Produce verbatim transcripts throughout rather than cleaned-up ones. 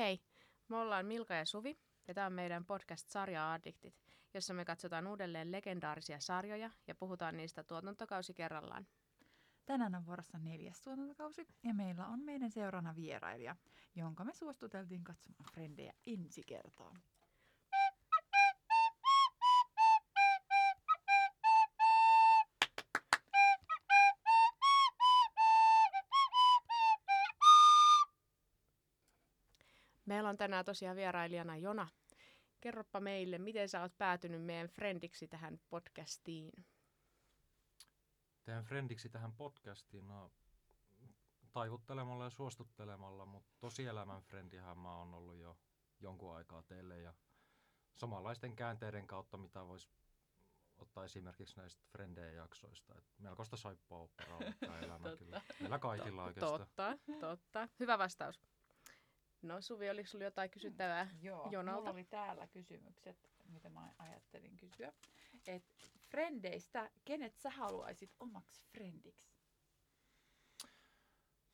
Hei, me ollaan Milka ja Suvi ja tämä on meidän podcast Sarja-addiktit, jossa me katsotaan uudelleen legendaarisia sarjoja ja puhutaan niistä tuotantokausi kerrallaan. Tänään on vuorossa neljäs tuotantokausi ja meillä on meidän seurana vierailija, jonka me suostuteltiin katsomaan Frendejä ensi kertaa. Meillä on tänään tosiaan vierailijana Jona. Kerropa meille, miten sä oot päätynyt meidän Frendiksi tähän podcastiin? Tehän Frendiksi tähän podcastiin? No, taivuttelemalla ja suostuttelemalla, mutta tosielämän Frendihän mä oon ollut jo jonkun aikaa teille. Ja samanlaisten käänteiden kautta, mitä voisi ottaa esimerkiksi näistä Frendejä jaksoista. Et melkoista saippua operaa ottaa elämä kyllä. Meillä kaikilla oikeastaan. Totta, totta. Hyvä vastaus. No Suvi, oliko sinulla jotain kysyttävää mm, joo, Jonalta? Mulla oli täällä kysymykset, mitä mä ajattelin kysyä. Et frendeistä, kenet sä haluaisit omaksi frendiksi?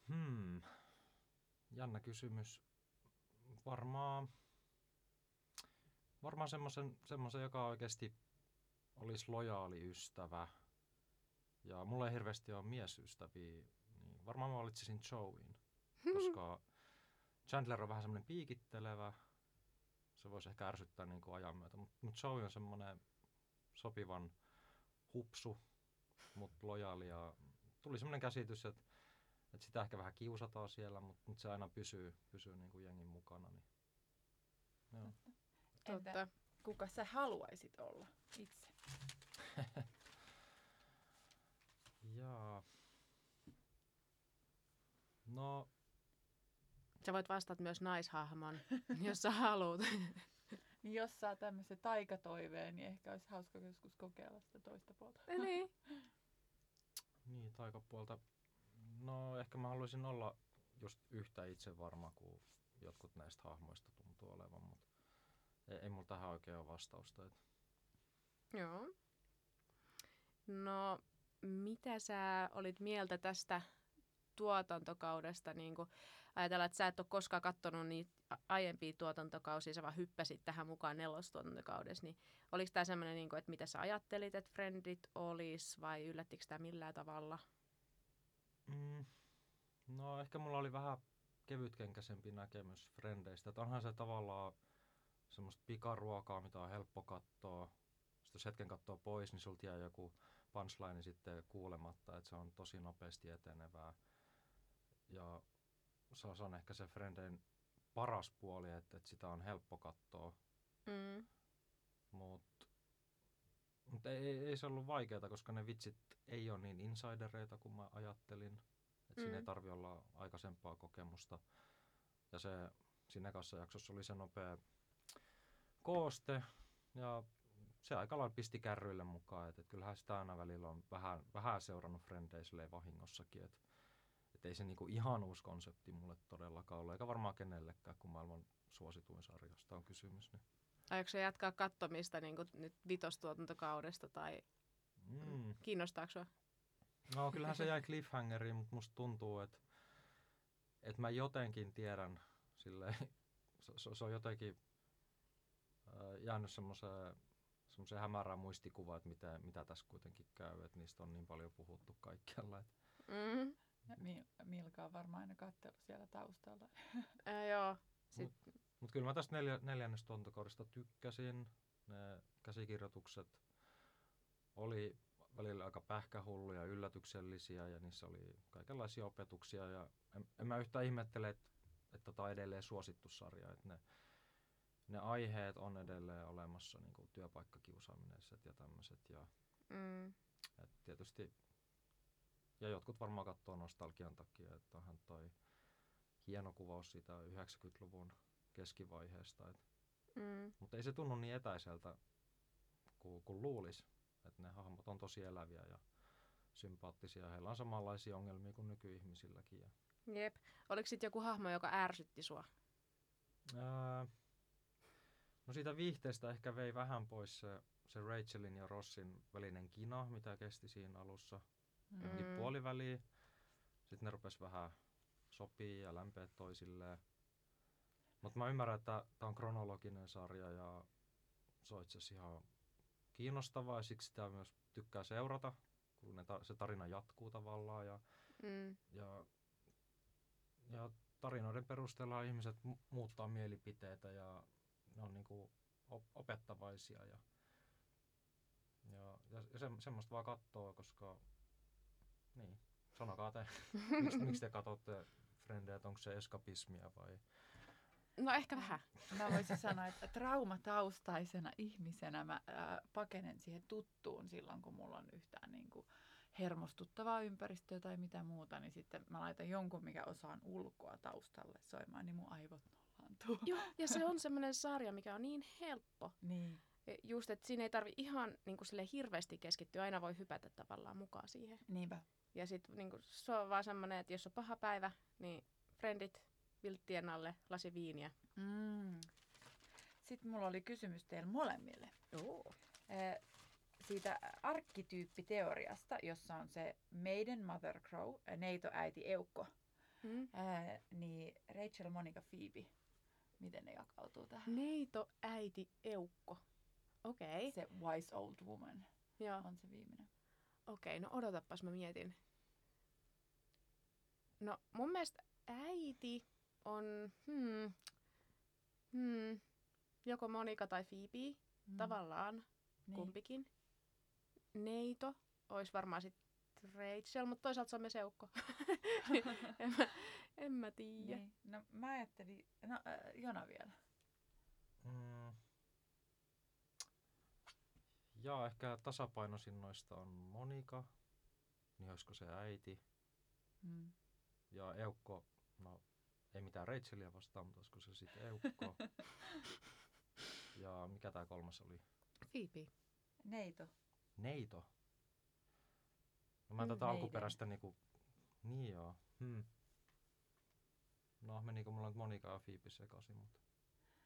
Hmm. Jännä kysymys. Varmaan, varmaan semmoisen, semmoisen, joka oikeasti olisi lojaali ystävä. Ja mulla ei hirveästi ole miesystäviä. Niin varmaan mä valitsisin Joeyin, koska Chandler on vähän semmoinen piikittelevä, se voisi ehkä ärsyttää niin kuin ajan myötä, mutta mut Joey on semmoinen sopivan hupsu, mutta lojaali. Ja tuli semmoinen käsitys, että et sitä ehkä vähän kiusataan siellä, mutta mut se aina pysyy, pysyy niin kuin jengin mukana. Niin. Joo. Entä, Entä kuka sä haluaisit olla itse? Jaa. No. Sä voit vastata myös naishahmon, jos sä haluut. Niin jos saa tämmöisen taikatoiveen, niin ehkä olisi hauska joskus kokeilla sitä toista puolta. Niin. Niin, taikapuolta. No ehkä mä haluaisin olla just yhtä itsevarma kuin jotkut näistä hahmoista tuntuu olevan, mutta ei, ei mulla tähän oikein ole vastausta. Että. Joo. No, mitä sä olit mieltä tästä tuotantokaudesta, niin kun ajatellaan, että sä et ole koskaan katsonut niitä aiempia tuotantokausia, sä vaan hyppäsit tähän mukaan nelostuotantokaudessa, niin oliko tämä sellainen, niin kun, että mitä sä ajattelit, että Frendit olisi, vai yllättikö tämä millään tavalla? Mm, no ehkä mulla oli vähän kevytkenkäisempi näkemys Frendeistä, että onhan se tavallaan semmoista pikaruokaa, mitä on helppo katsoa, sitten jos hetken katsoo pois, niin sulta jää joku punchline sitten kuulematta, että se on tosi nopeasti etenevää. Ja se on ehkä se Frendein paras puoli, että, että sitä on helppo katsoa. Mm. Mutta mut ei, ei se ollut vaikeaa, koska ne vitsit ei ole niin insidereita kuin mä ajattelin. Että mm. siinä ei tarvitse olla aikaisempaa kokemusta. Ja se siinä kanssa jaksossa oli se nopea kooste. Ja se aika lailla pisti kärryille mukaan. Että, että kyllähän sitä aina välillä on vähän, vähän seurannut Frendeisille vahingossakin. Että, Että ei se niinku ihan uusi konsepti mulle todellakaan ole, eikä varmaan kenellekään, kun maailman suosituin sarjasta on kysymys. Niin. Aiotko sä jatkaa katsomista niin kuin nyt vitostuotantokaudesta tai mm. kiinnostaako sua? No kyllähän se jäi cliffhangeriin, mutta musta tuntuu, että, että mä jotenkin tiedän silleen, se, se on jotenkin äh, jäänyt semmoiseen semmoiseen hämärään muistikuvaan, että mitä, mitä tässä kuitenkin käy, että niistä on niin paljon puhuttu kaikkialla. Että. Mm. Milka on varmaan aina kattelu siellä taustalla. Ää, joo. Mutta mut kyllä mä tästä neljä, neljännestä tuotantokaudesta tykkäsin. Ne käsikirjoitukset oli välillä aika pähkähulluja, yllätyksellisiä ja niissä oli kaikenlaisia opetuksia. Ja en, en mä yhtään ihmettele, että, että tämä on edelleen suosittu sarja. Että ne, ne aiheet on edelleen olemassa, niin kuin työpaikkakiusaaminen ja tämmöiset. Ja, mm. et tietysti. Ja jotkut varmaan katsoo nostalgian takia, että onhan toi hieno kuvaus siitä yhdeksänkymmentäluvun keskivaiheesta. Mm. Mutta ei se tunnu niin etäiseltä kuin, kuin luulisi, että ne hahmot on tosi eläviä ja sympaattisia. Heillä on samanlaisia ongelmia kuin nykyihmisilläkin. Ja. Jep. Oliko sitten joku hahmo, joka ärsytti sua? Ää, no siitä viihteestä ehkä vei vähän pois se, se Rachelin ja Rossin välinen kina, mitä kesti siinä alussa. Johonkin mm. puoliväliin. Sitten ne rupesi vähän sopii ja lämpeä toisilleen. Mutta mä ymmärrän, että tämä on kronologinen sarja ja se on itse asiassa ihan kiinnostavaa ja siksi sitä myös tykkää seurata, kun ne ta- se tarina jatkuu tavallaan ja, mm. ja, ja tarinoiden perusteella ihmiset mu- muuttaa mielipiteitä ja ne on niinku op- opettavaisia ja, ja, ja se, semmoista vaan kattoo, koska niin, sanokaa te, miksi miks te katsotte Frendejä, onko se eskapismia vai... No ehkä vähän. Mä voisin sanoa, että traumataustaisena ihmisenä mä ää, pakenen siihen tuttuun silloin, kun mulla on yhtään niin kuin hermostuttavaa ympäristöä tai mitä muuta, niin sitten mä laitan jonkun, mikä osaan ulkoa taustalle soimaan, niin mun aivot nollaantuu. Joo, ja se on semmoinen sarja, mikä on niin helppo. Niin. Just, että siinä ei tarvitse ihan niin kuin silleen hirveästi keskittyä, aina voi hypätä tavallaan mukaan siihen. Niinpä. Ja sitten niin kuin, se on vaan semmoinen, että jos on paha päivä, niin Frendit... vilttien alle, lasi viiniä. Mm. Sitten mulla oli kysymys teille molemmille. Joo. Eh, siitä arkkityyppiteoriasta, jossa on se maiden mother crow, neito äiti eukko, mm. eh, niin Rachel, Monica, Phoebe, miten ne jakautuu tähän? Neito äiti eukko. Okei. Okay. Se wise old woman. Joo. On se viimeinen. Okei, okay, no odotapas mä mietin. No mun mielestä äiti... on hmm, hmm, joko Monica tai Phoebe, hmm. tavallaan niin. Kumpikin. Neito olisi varmaan sitten Rachel, mutta toisaalta se on myös eukko. en, mä, en mä tiedä. Niin. No mä ajattelin, no äh, Jona vielä. Mm. Jaa, ehkä tasapainoisin noista on Monica, niin olisiko se äiti. Hmm. Ja eukko, no... ei mitään Rachelia vastaan, mutta olisiko se sitten eukko. Ja mikä tämä kolmas oli? Phoebe. Neito. Neito? No mä en mm, tätä neiden. Alkuperäistä niinku... Niin joo. Hmm. No menikö mulla nyt Monica ja Phoebe sekaisin, mutta...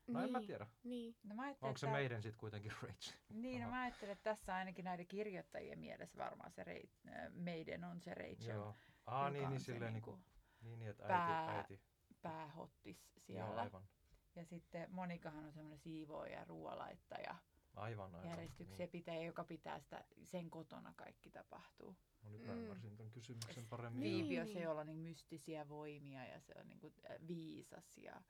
No niin, en mä tiedä. Niin. No, mä ajattelin, onko se tämän... meidän sitten kuitenkin Rachel? Niin, no mä ajattelin, että tässä ainakin näiden kirjoittajien mielessä varmaan se rei... meidän on se Rachel. Joo. Ah niin, niin silleen niinku... Kuin... Niin, niin, että pää... äiti, äiti. Päähottis siellä. Joo, ja sitten Monikahan on semmoinen siivooja, ruoalaittaja, aivan, aivan, järjestyksiä niin. Pitää, joka pitää sitä, sen kotona kaikki tapahtuu. No nyt mä ymmärsin tämän kysymyksen paremmin. Phoebe on se, jolla on niin mystisiä voimia ja se on niin kuin viisas ja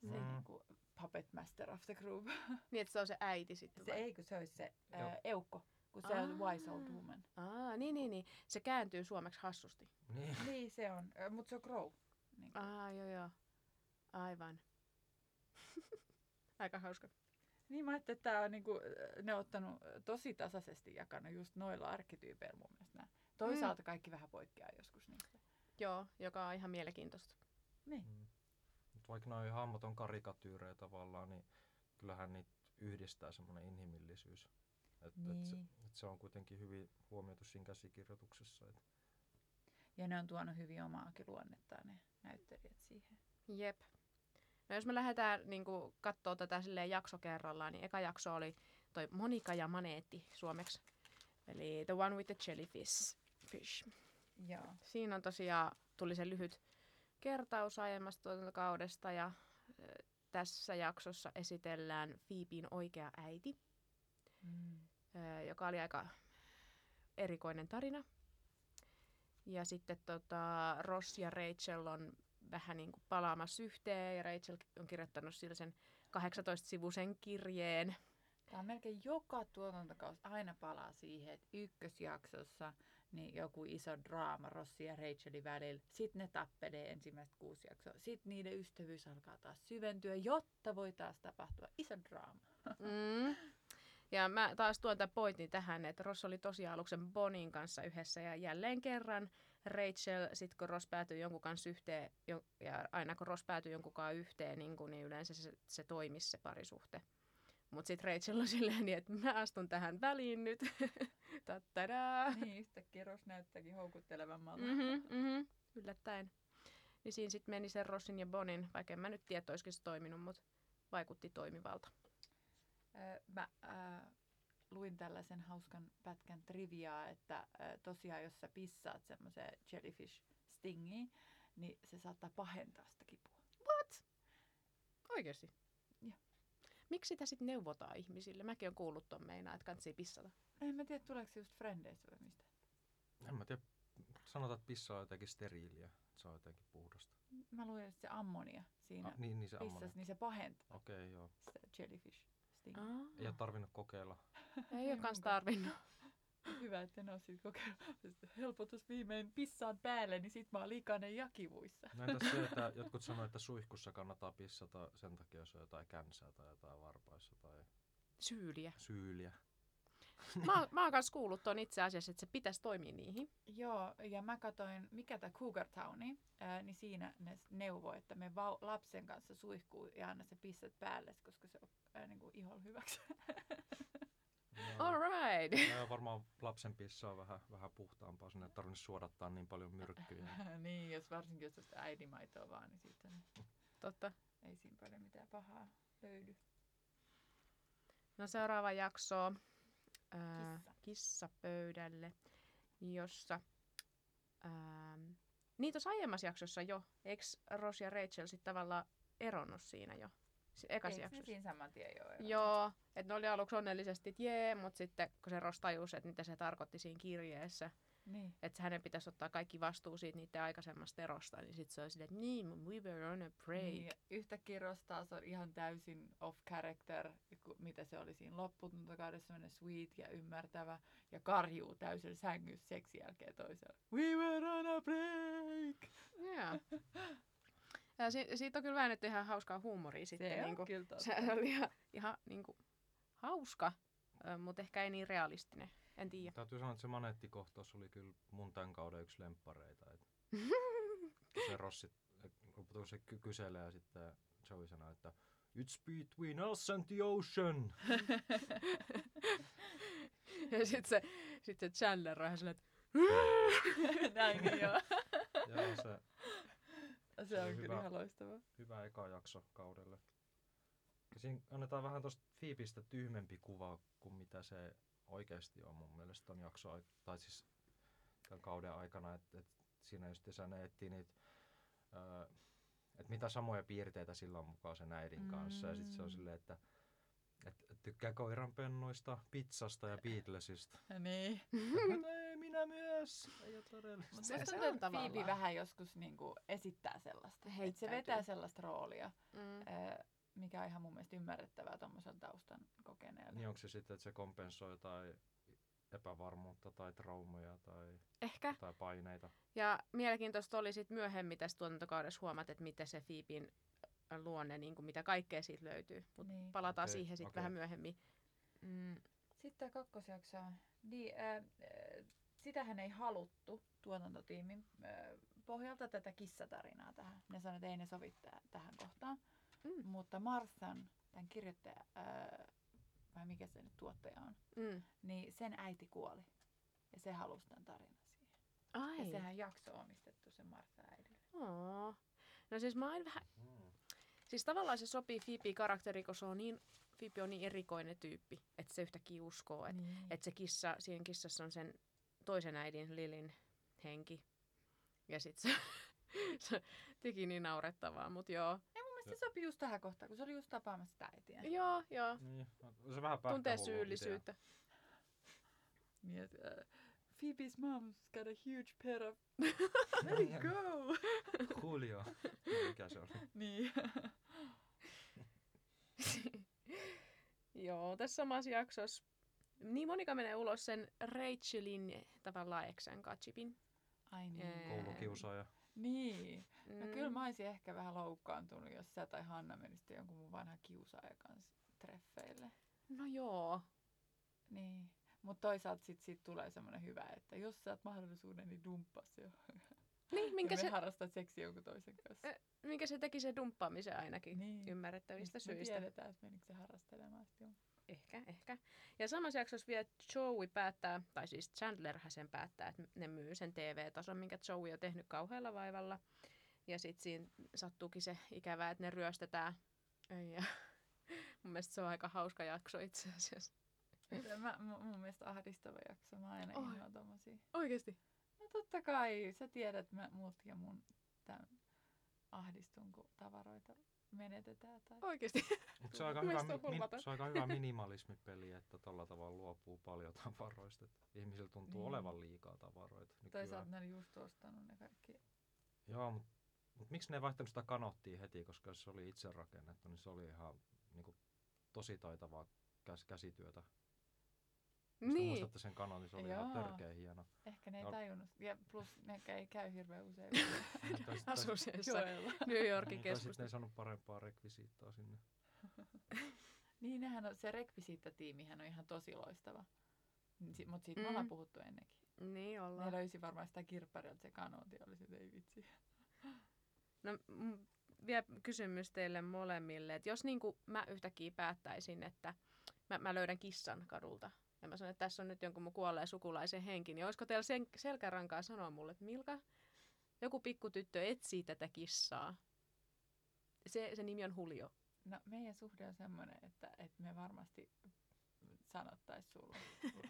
se mm. niin kuin puppet master of the group. Niin, että se on se äiti sitten. Se, ei, kun se olisi se ää, eukko. Kun se Aa. on wise old woman. Aa, niin, niin, niin. Se kääntyy suomeksi hassusti. Niin, niin se on. Mutta se on crow. Niin ah, joo, joo. Aivan. Aika hauska. Niin mä ajattelin, että tää on niinku, ne on ottanut tosi tasaisesti jakanut just noilla arkkityypeillä mun mielestä nämä. Toisaalta mm. kaikki vähän poikkeaa joskus niistä. Joo, joka on ihan mielenkiintoista. Niin. Mm. Mut vaikka noi hahmot on karikatyyrejä tavallaan, niin kyllähän niitä yhdistää semmoinen inhimillisyys. Että niin. et se, et se on kuitenkin hyvin huomioitu siinä käsikirjoituksessa. Et. Ja ne on tuonut hyvin omaakin luonnettaan ne näyttelijät siihen. Jep. No jos me lähdetään niin kuin, kattoo tätä silleen jakso kerrallaan, niin eka jakso oli toi Monica ja Maneetti suomeksi. Eli The One with the Jellyfish. Fish. Joo. Siinä on tosiaan, tuli se lyhyt kertaus aiemmasta tuotantokaudesta ja äh, tässä jaksossa esitellään Phoeben oikea äiti, mm. äh, joka oli aika erikoinen tarina. Ja sitten tota, Ross ja Rachel on vähän niin kuin palaamassa yhteen ja Rachel on kirjoittanut sillä sen kahdeksantoista-sivuisen kirjeen. Tämä on melkein joka tuotantokausi aina palaa siihen, että ykkösjaksossa niin joku iso draama Rossin ja Rachelin välillä. Sitten ne tappelee ensimmäistä kuusi jaksoa. Sitten niiden ystävyys alkaa taas syventyä, jotta voi taas tapahtua iso draama. Mm. Ja mä taas tuon tämän pointin tähän, että Ross oli tosiaan aluksen Bonnin kanssa yhdessä ja jälleen kerran Rachel, sit kun Ross päätyi jonkun kanssa yhteen, jo, ja aina kun Ross päätyi jonkun kanssa yhteen, niin, kun, niin yleensä se, se toimisi se parisuhte. Mutta sit Rachel on silleen niin, että mä astun tähän väliin nyt. Tattadaa! Niin, yhtäkkiä Ross näyttääkin houkuttelevammalta. Mm-hmm, mm-hmm, yllättäen. Niin siinä sit meni sen Rossin ja Bonnin, vaikka en mä nyt tiedä, että olisiko se toiminut, mutta vaikutti toimivalta. Mä äh, luin tällaisen hauskan pätkän triviaa, että äh, tosiaan jos sä pissaat semmoiseen jellyfish stingiin, niin se saattaa pahentaa sitä kipua. What? Oikeasti? Joo. Miksi sitä sitten neuvotaan ihmisille? Mäkin olen kuullut tuon meinaa, että kansi pissata. En mä tiedä, tuleeko se just frendeistä vai mistä. En mä tiedä. Sanotaan, että pissa on jotenkin steriiliä. Se on jotenkin puhdasta. Mä luin, että se ammonia siinä ah, niin, niin se pissas, ammonia. Niin se pahentaa. Okei, okay, joo. Se jellyfish sting. Ah. Ei ole tarvinnut kokeilla. Ei ole kans tarvinnut. Hyvä, että en ole siitä kokeilla. Helpotus viimein pissaan päälle, niin sit mä oon liikainen ja kivuissa. Näitä se, että jotkut sanoo, että suihkussa kannattaa pissata sen takia, jos on jotain känsää tai jotain varpaissa. Tai... Syyliä. Syyliä. Mä, mä oon kanssa kuullut tuon itse asiassa, että se pitäisi toimia niihin. Joo, ja mä katsoin, mikä tämä Cougar Towni, ää, niin siinä ne neuvoi, että me vau, lapsen kanssa suihkuu ja anna se pissat päälle, koska se on ää, niin kuin iholla hyväksi. No, all right. No, varmaan lapsen pissa on vähän, vähän puhtaampaa, sinne ei tarvitse suodattaa niin paljon myrkkyjä. Niin, jos varsinkin jos tuosta äidimaitoa vaan, niin siitä totta. Ei siinä paljon mitään pahaa löydy. No seuraava jakso. Kissa. Kissapöydälle, jossa, ää, niin tuossa aiemmassa jaksossa jo, eikö Ross ja Rachel sitten tavallaan eronnut siinä jo? Eikö ne siinä saman tien jo eronnut? Joo, että ne oli aluksi onnellisesti, että jee, mutta sitten kun se Ross tajusi, että mitä se tarkoitti siinä kirjeessä, niin. Että hänen pitäisi ottaa kaikki vastuu siitä niiden aikaisemmasta erosta, niin sitten se oli silleen, että niin, we were on a break. Niin, yhtäkkiä Ross taas on ihan täysin off character, mitä se oli siinä lopputuntokaudessa, semmoinen sweet ja ymmärtävä, ja karjuu täysin sängyssä seksin jälkeen toisella. We were on a break! Yeah. Ja si- siitä on kyllä väännetty ihan hauskaa huumoria sitten. Se, niin kuin, se oli ihan, ihan niin kuin, hauska, mutta ehkä ei niin realistinen. En tiedä. Täytyy sanoa, että se maneettikohtaus oli kyllä mun tämän kauden yksi lemppareita. Se Rossi se kyselee ja sitten Joey sanoo, että it's between us and the ocean. Ja sitten se, sit se Chandler on ihan silleen, että näin joo. Joo, se, se, se on kyllä ihan loistava. Hyvä eka jakso kaudelle. Ja siinä annetaan vähän tuosta Phoebistä tyhmempi kuva kuin mitä se... Oikeasti on mun mielestä ton jakso, tai siis tämän kauden aikana, että et siinä just ne etsii niitä, että mitä samoja piirteitä sillä on mukaan sen äidin kanssa. Mm. Ja sitten se on silleen, että et, et tykkää koiranpennuista, pizzasta ja Beatlesista. Niin. Ei, minä myös. Ei ole todellista. Mutta se, se on tavallaan. Phoebe vähän joskus niinku esittää sellaista. Heittäytyy. Se vetää sellaista roolia. Mm. Ö, mikä on ihan mun mielestä ymmärrettävää tuommoisen taustan kokeneelle. Niin onko se sitten, että se kompensoi jotain epävarmuutta tai traumoja tai, tai paineita? Ja mielenkiintoista oli sitten myöhemmin tässä tuotantokaudessa huomata, että mitä se Phoeben luonne, niin kuin mitä kaikkea siitä löytyy. Mut niin. Palataan okay, siihen sitten okay. Vähän myöhemmin. Mm. Sitten tämä kakkosjakso. Niin, äh, sitähän ei haluttu tuotantotiimin äh, pohjalta tätä kissatarinaa tähän. Ne sanoivat, että ei ne sovi t- tähän kohtaan. Mm. Mutta Marthan, tämän kirjoittaja, ää, vai mikä se nyt tuottaja on, mm. niin sen äiti kuoli. Ja se halusi tämän tarinan siihen. Ai. Ja sehän jakso omistettu sen Marthan äidille. Aa. No siis mä oon vähän... Mm. Siis tavallaan se sopii Phoebe-karakteri, kun se on niin, Phoebe on niin erikoinen tyyppi, että se yhtäkkiä uskoo, että niin. Et se kissa, siinä kissassa on sen toisen äidin, Lilin, henki. Ja sit se, se teki niin naurettavaa, mut joo. Se sopii just tähän kohtaan, kun se oli just tapaamassa sitä äitiä. Joo, joo. Niin, se vähän tuntee syyllisyyttä. Niin, että uh, Phoebe's mom's got a huge pair of... Let it go! Julio. Mikä se oli? Niin. Joo, tässä samassa jaksossa. Niin Monica menee ulos sen Rachelin tavallaan eksän katchipin. Ai niin. Koulukiusaaja. Niin. No mm. kyllä mä olisin ehkä vähän loukkaantunut, jos sä tai Hanna menisitte jonkun mun vanhan kiusaajan kanssa treffeille. No joo. Niin. Mut toisaalta sit siitä tulee semmonen hyvä, että jos saat mahdollisuuden, niin dumppaa se johon. Niin, minkä ja se... harrastat seksiä jonkun toisen kanssa. Äh, minkä se teki se dumppaamisen ainakin niin. Ymmärrettävistä Mist syistä. Me tiedetään, että menikö se harrastelemaan sitten jonkun. Ehkä, ehkä. Ja samassa jaksossa vielä Joey päättää, tai siis Chandlerhän sen päättää, että ne myy sen T V-tason, minkä Joey on tehnyt kauhealla vaivalla. Ja sit siinä sattuukin se ikävää, että ne ryöstetään. Ja mun mielestä se on aika hauska jakso itse asiassa. Mä, mun mielestä ahdistava jakso. Mä aina oh. innoin tommosia. Oikeesti? No totta kai. Sä tiedät, mä, mut ja mun tämän ahdistun, kun tavaroita menetetään. Tai... Oikeasti. Mutta se on aika hyvä, min, se on aika hyvä minimalismipeli, että tällä tavalla luopuu paljon tavaroista. Ihmisillä tuntuu niin olevan liikaa tavaroita. Tai sä oot ne just ostanut ne kaikki. Joo, mutta mut miksi ne ei vaihtanut sitä kanottia heti, koska jos se oli itse rakennettu, niin se oli ihan niin kuin, tosi taitavaa käs, käsityötä. Jos niin muistatte sen kanon, niin se oli joo ihan törkeä hieno. Ehkä ne ei tajunnut. Ja plus ne ei käy hirveän usein. Asuu siellä New Yorkin keskustelua. Sitten ne ei saanut parempaa rekvisiittaa sinne. Niin, nehän on, se rekvisiittatiimihän on ihan tosi loistava. Si- Mutta siitä mm. me ollaan puhuttu ennenkin. Niin ollaan. Ne löysi varmaan sitä kirpparilta se kanoti, oli se, ei vitsi. No m- vielä kysymys teille molemmille. Et jos niinku mä yhtäkkiä päättäisin, että mä, mä löydän kissan kadulta. Ja mä sanon, että tässä on nyt jonkun mun kuolleen sukulaisen henki. Niin olisiko teillä sen selkärankaa sanoa mulle, että Milka, joku pikkutyttö etsii tätä kissaa. Se, se nimi on Julio. No meidän suhde on semmoinen, että, että me varmasti sanottaisiin sulle,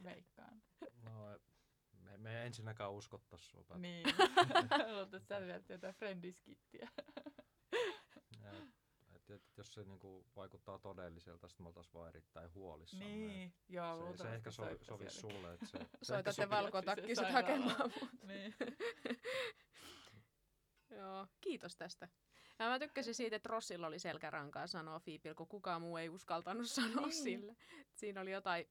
veikkaan. No me, me ei ensinnäkään uskottaisi sua. Niin, haluat, että sä vedät jotain Frendiskittiä. Että jos se niinku vaikuttaa todelliselta, sitten me oltaisiin vaan erittäin huolissamme. Niin, joo, se, se ehkä sovi, sovi sulle. Että se, soitatte valkotakkiset hakemaan mut. Niin. Joo, kiitos tästä. Ja mä tykkäsin siitä, että Rossilla oli selkärankaa sanoa Phoebelle, kun kukaan muu ei uskaltanut sanoa niin sille. Siinä oli jotain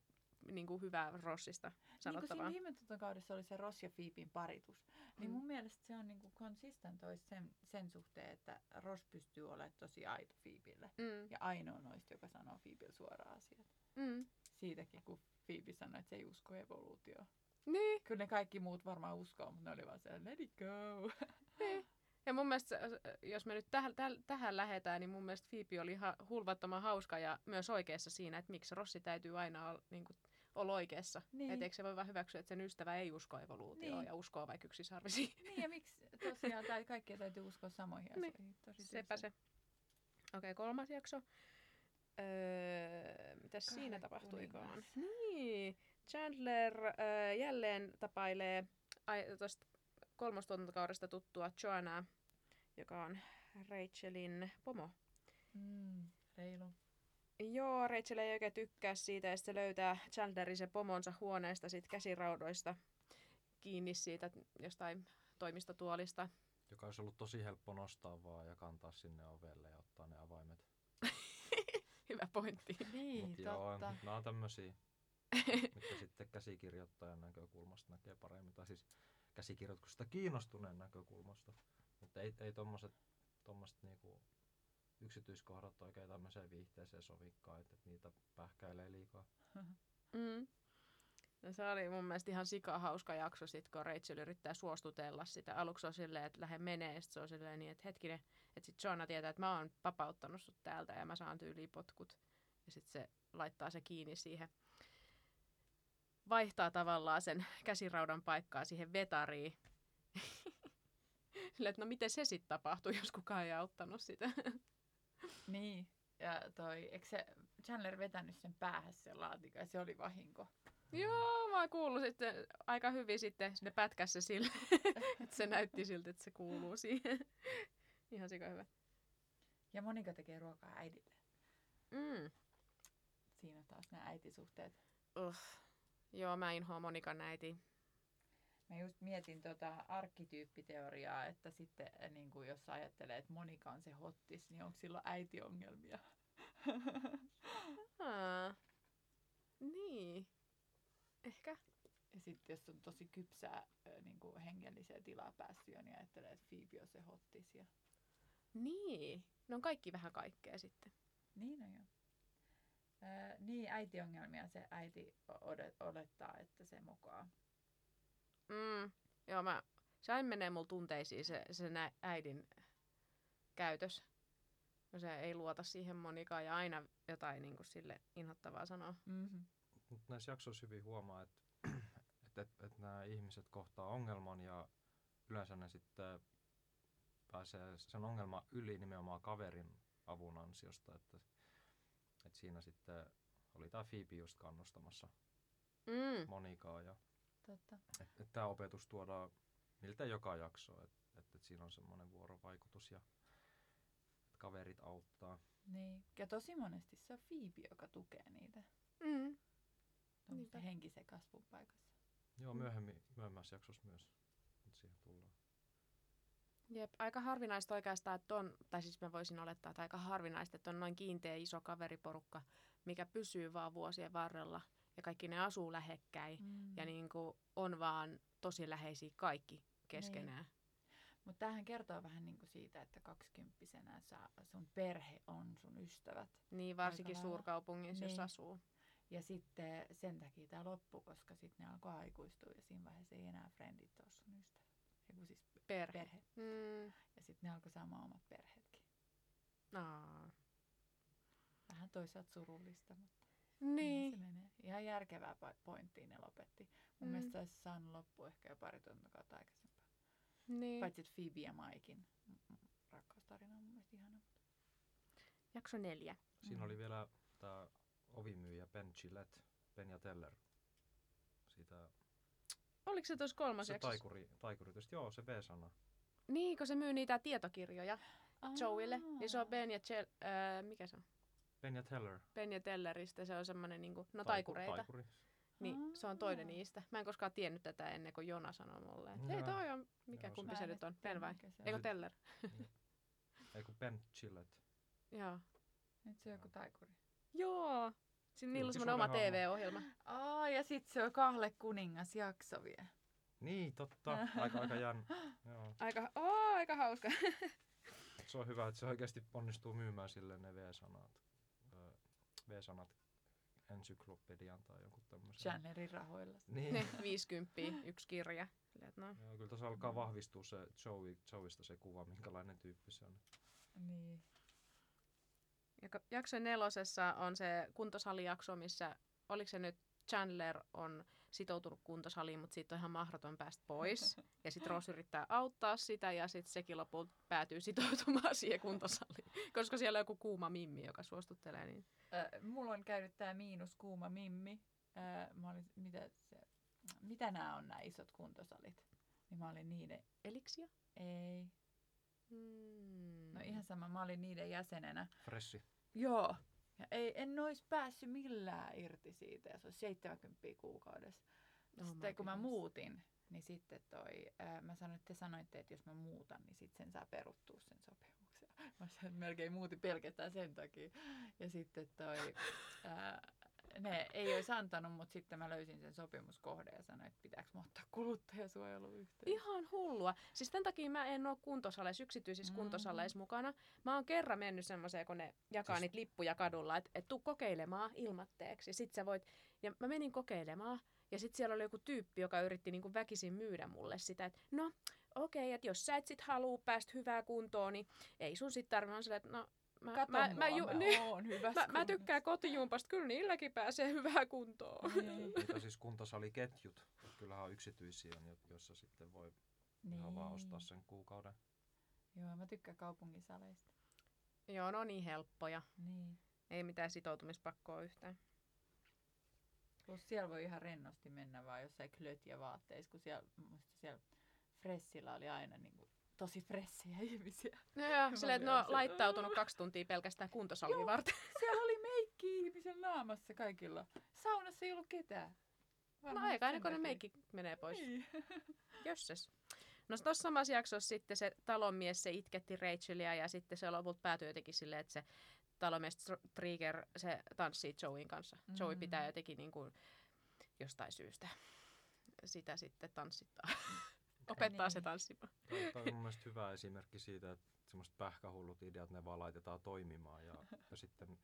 niin kuin hyvää Rossista sanottavaa. Niin kuin siinä viime kaudessa oli se Ross ja Phoeben paritus. Niin mun mm. mielestä se on niin kuin konsistentoista sen, sen suhteen, että Ross pystyy olemaan tosi aito Phoebelle. Mm. Ja ainoa noista, joka sanoo Phoebelle suoraan asiat. Mm. Siitäkin, kun Phoebe sanoi, että se ei usko evoluutioon. Niin. Kyllä ne kaikki muut varmaan uskoo, mutta ne oli vaan siellä, let it go. Niin. Ja mun mielestä, jos me nyt tähän, tähän, tähän lähdetään, niin mun mielestä Phoebe oli ihan hulvattoman hauska ja myös oikeassa siinä, että miksi Rossi täytyy aina olla, niin kuin, olla oikeassa. Niin. Että eikö se voi vaan hyväksyä, että sen ystävä ei usko evoluutioon niin ja uskoo vaikka yksisarvisiin. Niin ja miksi tosiaan tai kaikkia täytyy uskoa samoihin asioihin. Niin. Sepä se. Okei, kolmas jakso. Öö, mitäs Kahden siinä tapahtuikaan? Niin, Chandler öö, jälleen tapailee tuosta kolmostuotantokaudesta tuttua Joanaa, joka on Rachelin pomo. Mm, reilu. Joo, Rachel ei oikein tykkää siitä, ja sitten se löytää Chandlerin se pomonsa huoneesta sit käsiraudoista kiinni siitä jostain toimistotuolista. Joka olisi ollut tosi helppo nostaa vaan ja kantaa sinne ovelle ja ottaa ne avaimet. Hyvä pointti. Niin, mut joo, totta. Nämä on tämmöisiä, mitkä sitten käsikirjoittajan näkökulmasta näkee paremmin. Tai siis käsikirjoituksesta kiinnostuneen näkökulmasta. Mutta ei, ei tommoset, tommoset niinku yksityiskohdat oikein tämmöiseen viihteeseen sovikkaan, että niitä pähkäilee liikaa. Mm. No se oli mun mielestä ihan sikahauska jakso sit, kun Rachel yrittää suostutella sitä. Aluksi on silleen, että lähde menee, ja sit se on silleen niin, että hetkinen, että sit Jona tietää, että mä oon vapauttanut sut täältä ja mä saan tyyliin potkut. Ja sit se laittaa se kiinni siihen. Vaihtaa tavallaan sen käsiraudan paikkaa siihen vetariin. Sillä, että no miten se sitten tapahtuu, jos kukaan ei auttanut sitä. Niin. Ja toi, eikö se Chandler vetänyt sen päähän sen laatikan? Se oli vahinko. Joo, mä oon kuullut sitten aika hyvin sitten. Ne pätkäs se sille, että se näytti siltä, että se kuuluu siihen. Ihan sika hyvä. Ja Monica tekee ruokaa äidille. Mm. Siinä taas nämä äitisuhteet. Uh. Joo, mä inhoa Monikan äiti. Mä just mietin tota arkkityyppiteoriaa, että sitten niin kuin jos ajattelee, että Monika on se hottis, niin onko silloin äitiongelmia? Aa, niin, ehkä. Ja sitten jos on tosi kypsää niin kuin hengelliseen tilaa päässyt jo, niin ajattelee, että Phoebe on se hottis. Ja... Niin, ne on kaikki vähän kaikkea sitten. Niin on joo. Öö, niin, äitiongelmia se äiti olettaa, että se mokaa. Mm, joo, mä, se aina menee mulla tunteisiin se, se nä, äidin käytös. No, se ei luota siihen Monikaan ja aina jotain niin kuin sille inhottavaa sanoa. Mm-hmm. Näissä jaksoissa hyvin huomaa, että et, et, et nämä ihmiset kohtaa ongelman ja yleensä ne sitten pääsee sen ongelman yli nimenomaan kaverin avun ansiosta, että Et siinä sitten oli tämä Phoebe just kannustamassa mm. Monicaa. Ja totta. Et, et tämä opetus tuodaan miltä joka jaksoa. Et, et, et siinä on semmoinen vuorovaikutus ja kaverit auttaa. Niin. Ja tosi monesti se on Phoebe, joka tukee niitä. Mm. Tuommoista henkisen kasvun paikassa. Joo, myöhemmin, myöhemmässä jaksossa myös. Nyt siihen tullaan. Jep, aika harvinaista oikeastaan, että on, tai siis mä voisin olettaa, että aika harvinaista, että on noin kiinteä iso kaveriporukka, mikä pysyy vaan vuosien varrella. Ja kaikki ne asuu lähekkäin mm. ja niin kuin on vaan tosi läheisiä kaikki keskenään. Mutta tämähän kertoo vähän niin kuin siitä, että kaksikymppisenä sä, sun perhe on sun ystävät. Niin, varsinkin suurkaupungissa, niin. Jos asuu. Ja sitten sen takia tämä loppui, koska sitten ne alkoi aikuistua ja siinä vaiheessa ei enää frendit ole sun ystävät. Eiku siis perhe. perhe. Mm. Ja sitten ne alkoi saamaan omat perheetkin. Aa. Vähän toisaalta surullista, mutta niin. niin se menee. Ihan järkevää pointtia ne lopetti. Mun mm. mielestä olisi saanut loppua ehkä jo pari tuntukautta aikaisempaa. Niin. Paitsi Phoebe ja Maikin rakkaustarina on mun mielestä ihana. Mutta... Jakso neljä. Siinä mm. oli vielä tämä ovimyyjä Penn ja Teller. Sitä... Oliko se tuossa kolmassa jaksossa? Se taikuri, taikuri tietysti, joo, se B-sana. Niin, kun se myy niitä tietokirjoja Aa. Joeylle, niin se on Penn ja Teller, äh, mikä se on? Penn ja Teller. Penn ja Telleristä, se on semmoinen, niin kuin, no taikureita. Taikuri. Niin, se on toinen niistä. Mä en koskaan tiennyt tätä ennen kuin Jona sanoi mulle, että no, ei toi on, mikä joo, kumpi se, se nyt on, Penn vai? Eikö Teller? Eikö Penn Chillet? Joo. Nyt se on joku taikuri. Joo. Siinä niillä on semmoinen oma T V-ohjelma. Aa, ja sitten se on kahle kuningas jakso vielä. Niin, totta. Aika, aika jännä. Aika, oo, aika hauska. Se on hyvä, että se oikeasti onnistuu myymään sille ne V-sanat. V-sanat ensyklopedian tai jonkun tämmöisen. Chandlerin rahoilla. Niin. Ne viisikymppiä, yksi kirja. No. Joo, kyllä tässä alkaa vahvistua se Joey, Joeysta se kuva, minkälainen tyyppi se on. Niin. Jakso nelosessa on se kuntosalijakso, missä, oliko se nyt Chandler on sitoutunut kuntosaliin, mutta siitä on ihan mahdoton päästä pois. Ja sitten Ross yrittää auttaa sitä ja sitten sekin lopulta päätyy sitoutumaan siihen kuntosaliin, koska siellä on joku kuuma mimmi, joka suostuttelee. Niin... Äh, mulla on käynyt tämä miinus kuuma mimmi. Äh, mä olin, mitä se, mitä nämä on nämä isot kuntosalit? Niin mä olin niiden... Eliksia? Ei. Hmm. No ihan sama, mä olin niiden jäsenenä. Fressi. Joo. Ja ei, en olisi päässyt millään irti siitä ja se on seitsemänkymmentä kuukaudessa. No, sitten mä kun mä muutin, niin sitten toi, ää, mä sanoin, että te sanoitte, että jos mä muutan, niin sitten sen saa peruttua sen sopimuksen. Mä sanoin, melkein muutin pelkästään sen takia. Ja sitten toi, ää, ne ei olisi antanut, mutta sitten mä löysin sen sopimuskohden ja sanoin, että pitääkö mä ottaa kuluttajasuojelun yhteen. Ihan hullua. Siis tämän takia mä en ole kuntosaleissa, yksityisissä mm. kuntosaleissa mukana. Mä oon kerran mennyt semmoiseen, kun ne jakaa siis... niitä lippuja kadulla, että et, tuu kokeilemaan ilmatteeksi. Ja sit sä voit, ja mä menin kokeilemaan. Ja sitten siellä oli joku tyyppi, joka yritti niinku väkisin myydä mulle sitä, että no okei, okay, että jos sä et sit halua päästä hyvää kuntoon, niin ei sun sit tarvitse, että no mä, Kato mä, mua, mä, ju- mä, mä, mä tykkään kotijumpasta, kyllä niilläkin pääsee hyvää kuntoon. Niin. Niitä siis kuntosaliketjut, kyllähän on yksityisiä, joissa sitten voi niin. ihan vaan ostaa sen kuukauden. Joo, mä tykkään kaupungisaleista. Joo, no niin helppoja. Niin. Ei mitään sitoutumispakkoa yhtään. Plus siellä voi ihan rennosti mennä vaan jossain klötiä vaatteissa, kun siellä, siellä Fressillä oli aina niin kuin tosi fressejä ihmisiä. No joo, silleen, että ne on laittautunut kaksi tuntia pelkästään kuntosaliin varten. Siellä oli meikki ihmisen naamassa kaikilla. Saunassa ei ollut ketään. Varmaan no aika aina, kun ne meikki menee pois. Niin. Jösses. No tuossa samassa jaksossa sitten se talonmies, se itketti Rachelia ja sitten se lopulta päätyi jotenkin silleen, että se talomies Trigger, se tanssii Joeyn kanssa. Mm-hmm. Joey pitää jotenkin niin kuin jostain syystä sitä sitten tanssittaa. Opettaa niin. se tanssimaan. Tämä on mun mielestä hyvä esimerkki siitä, että semmoiset pähkähullut ideat, ne vaan laitetaan toimimaan ja, ja sitten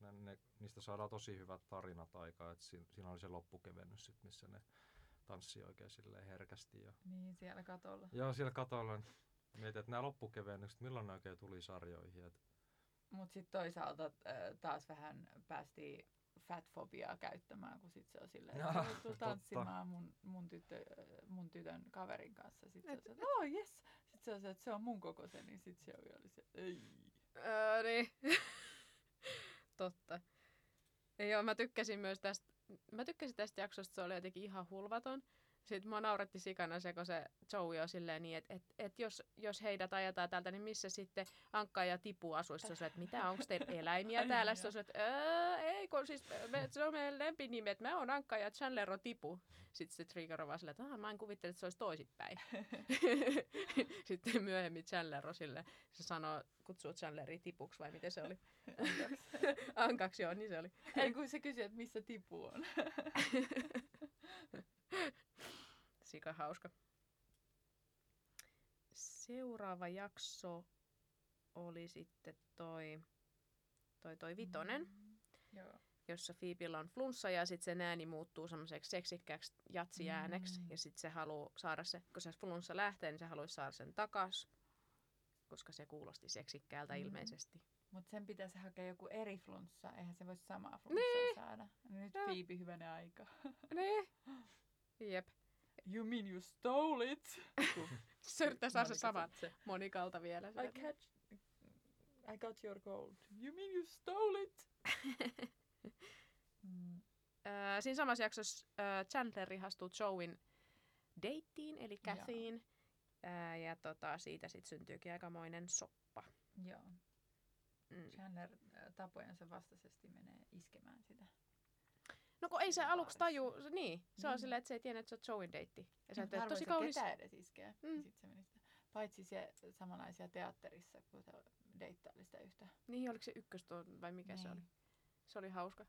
ne, ne, niistä saadaan tosi hyvät tarinat aikaa. Että siinä oli se loppukevennys sit, missä ne tanssii oikein silleen herkästi. Ja... Niin, siellä katolla. Joo, siellä katolla. Mietin, että nämä loppukevennykset, milloin ne oikein tuli sarjoihin. Että... Mutta sitten toisaalta äh, taas vähän päästiin fatfobiaa käyttämään, kun sitten se on silleen, että joutuu tanssimaan mun, mun, tyttö, mun tytön kaverin kanssa. Sitten se on se, oh yes! Sitten se on se, että se on mun kokoisen, niin sitten se oli se, ei. Öö, niin. Totta. Ja joo, mä tykkäsin myös tästä, mä tykkäsin tästä jaksosta, se oli jotenkin ihan hulvaton. Sitten mua nauratti sikana se, kun se Joey on silleen niin, että et, et jos, jos heidät ajetaan täältä, niin missä sitten Ankka ja Tipu asuisi? Se että mitä, onko teillä eläimiä täällä? Se on, että ei, kun siis me, se on meidän lempinimet. Mä oon Ankka ja Chandler on Tipu. Sitten se Trigger on vaan silleen, että mä en kuvittele, että se olisi toisinpäin. Sitten myöhemmin Chandler on silleen, se sanoo, kutsuu Chandleria Tipuksi vai miten se oli? Ankaksi joo, niin se oli. Ei kun se kysyi, että missä Tipu on. Sika hauska. Seuraava jakso oli sitten toi, toi, toi vitonen, mm-hmm. Joo. Jossa Phoebella on flunssa ja sitten sen ääni muuttuu semmoiseksi seksikkääksi jatsiääneksi. Mm-hmm. Ja sitten se haluaa saada se, kun se flunssa lähtee, niin se haluaisi saada sen takas, koska se kuulosti seksikkäältä mm-hmm. ilmeisesti. Mutta sen pitäisi hakea joku eri flunssa, eihän se voisi samaa flunssaa nee. saada. Nyt no. Phoebe hyvänä aika. Nee. Jep. You mean you stole it? Se yrittää saada se saman Monikalta vielä. I, catch, I got your gold. You mean you stole it? mm. äh, siinä samassa jaksossa äh, Chandler ihastuu Joeyn deittiin, eli Kathyin. Äh, ja tota, siitä sitten syntyykin aikamoinen soppa. Joo. Mm. Chandler äh, tapojensa vastaisesti menee iskemään sitä. No kun ei se aluksi taju, se, niin. Se on mm. silleen, että se ei tiennyt, että se on Joeyn deitti. Ja sä teet tosi kaunis. Ketä edes iskeä. Mm. Sit se meni sitä. Paitsi se samanlaisia teatterissa, kun se deittaili sitä yhtä. Niin, oliko se ykköstuon vai mikä niin. se oli? Se oli hauska.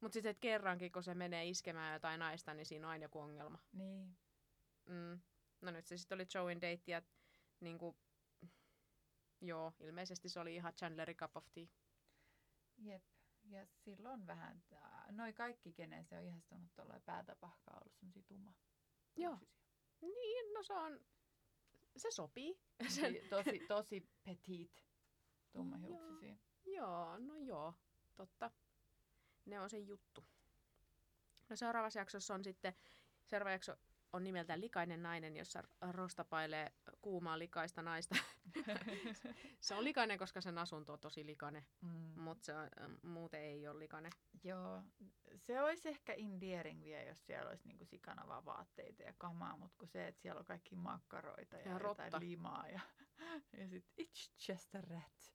Mut sit et kerrankin, kun se menee iskemään jotain naista, niin siinä on aina joku ongelma. Niin. Mm. No nyt se sit oli Joeyn deitti ja niinku... Joo, ilmeisesti se oli ihan Chandlerin cup of tea. Jep. Ja silloin vähän, noi kaikki, kenen se on ihastunut tuolla päätapahkaa, on ollut semmosia tumma. Joo. Niin, no se on, se sopii. Tosi, tosi petit tummahiuksisia. Joo, no joo, totta. Ne on se juttu. No seuraavassa jaksossa on sitten, seuraava jakso on nimeltään Likainen nainen, jossa rostapailee kuumaa likaista naista. Se on likainen, koska sen asunto on tosi likainen, mm. mutta se on, muuten ei ole likainen. Joo, se olisi ehkä endearing vielä, jos siellä olisi niinku sikana vaan vaatteita ja kamaa, mutta kun se, että siellä on kaikki makkaroita ja, ja jotain limaa ja, ja sitten it's just a rat.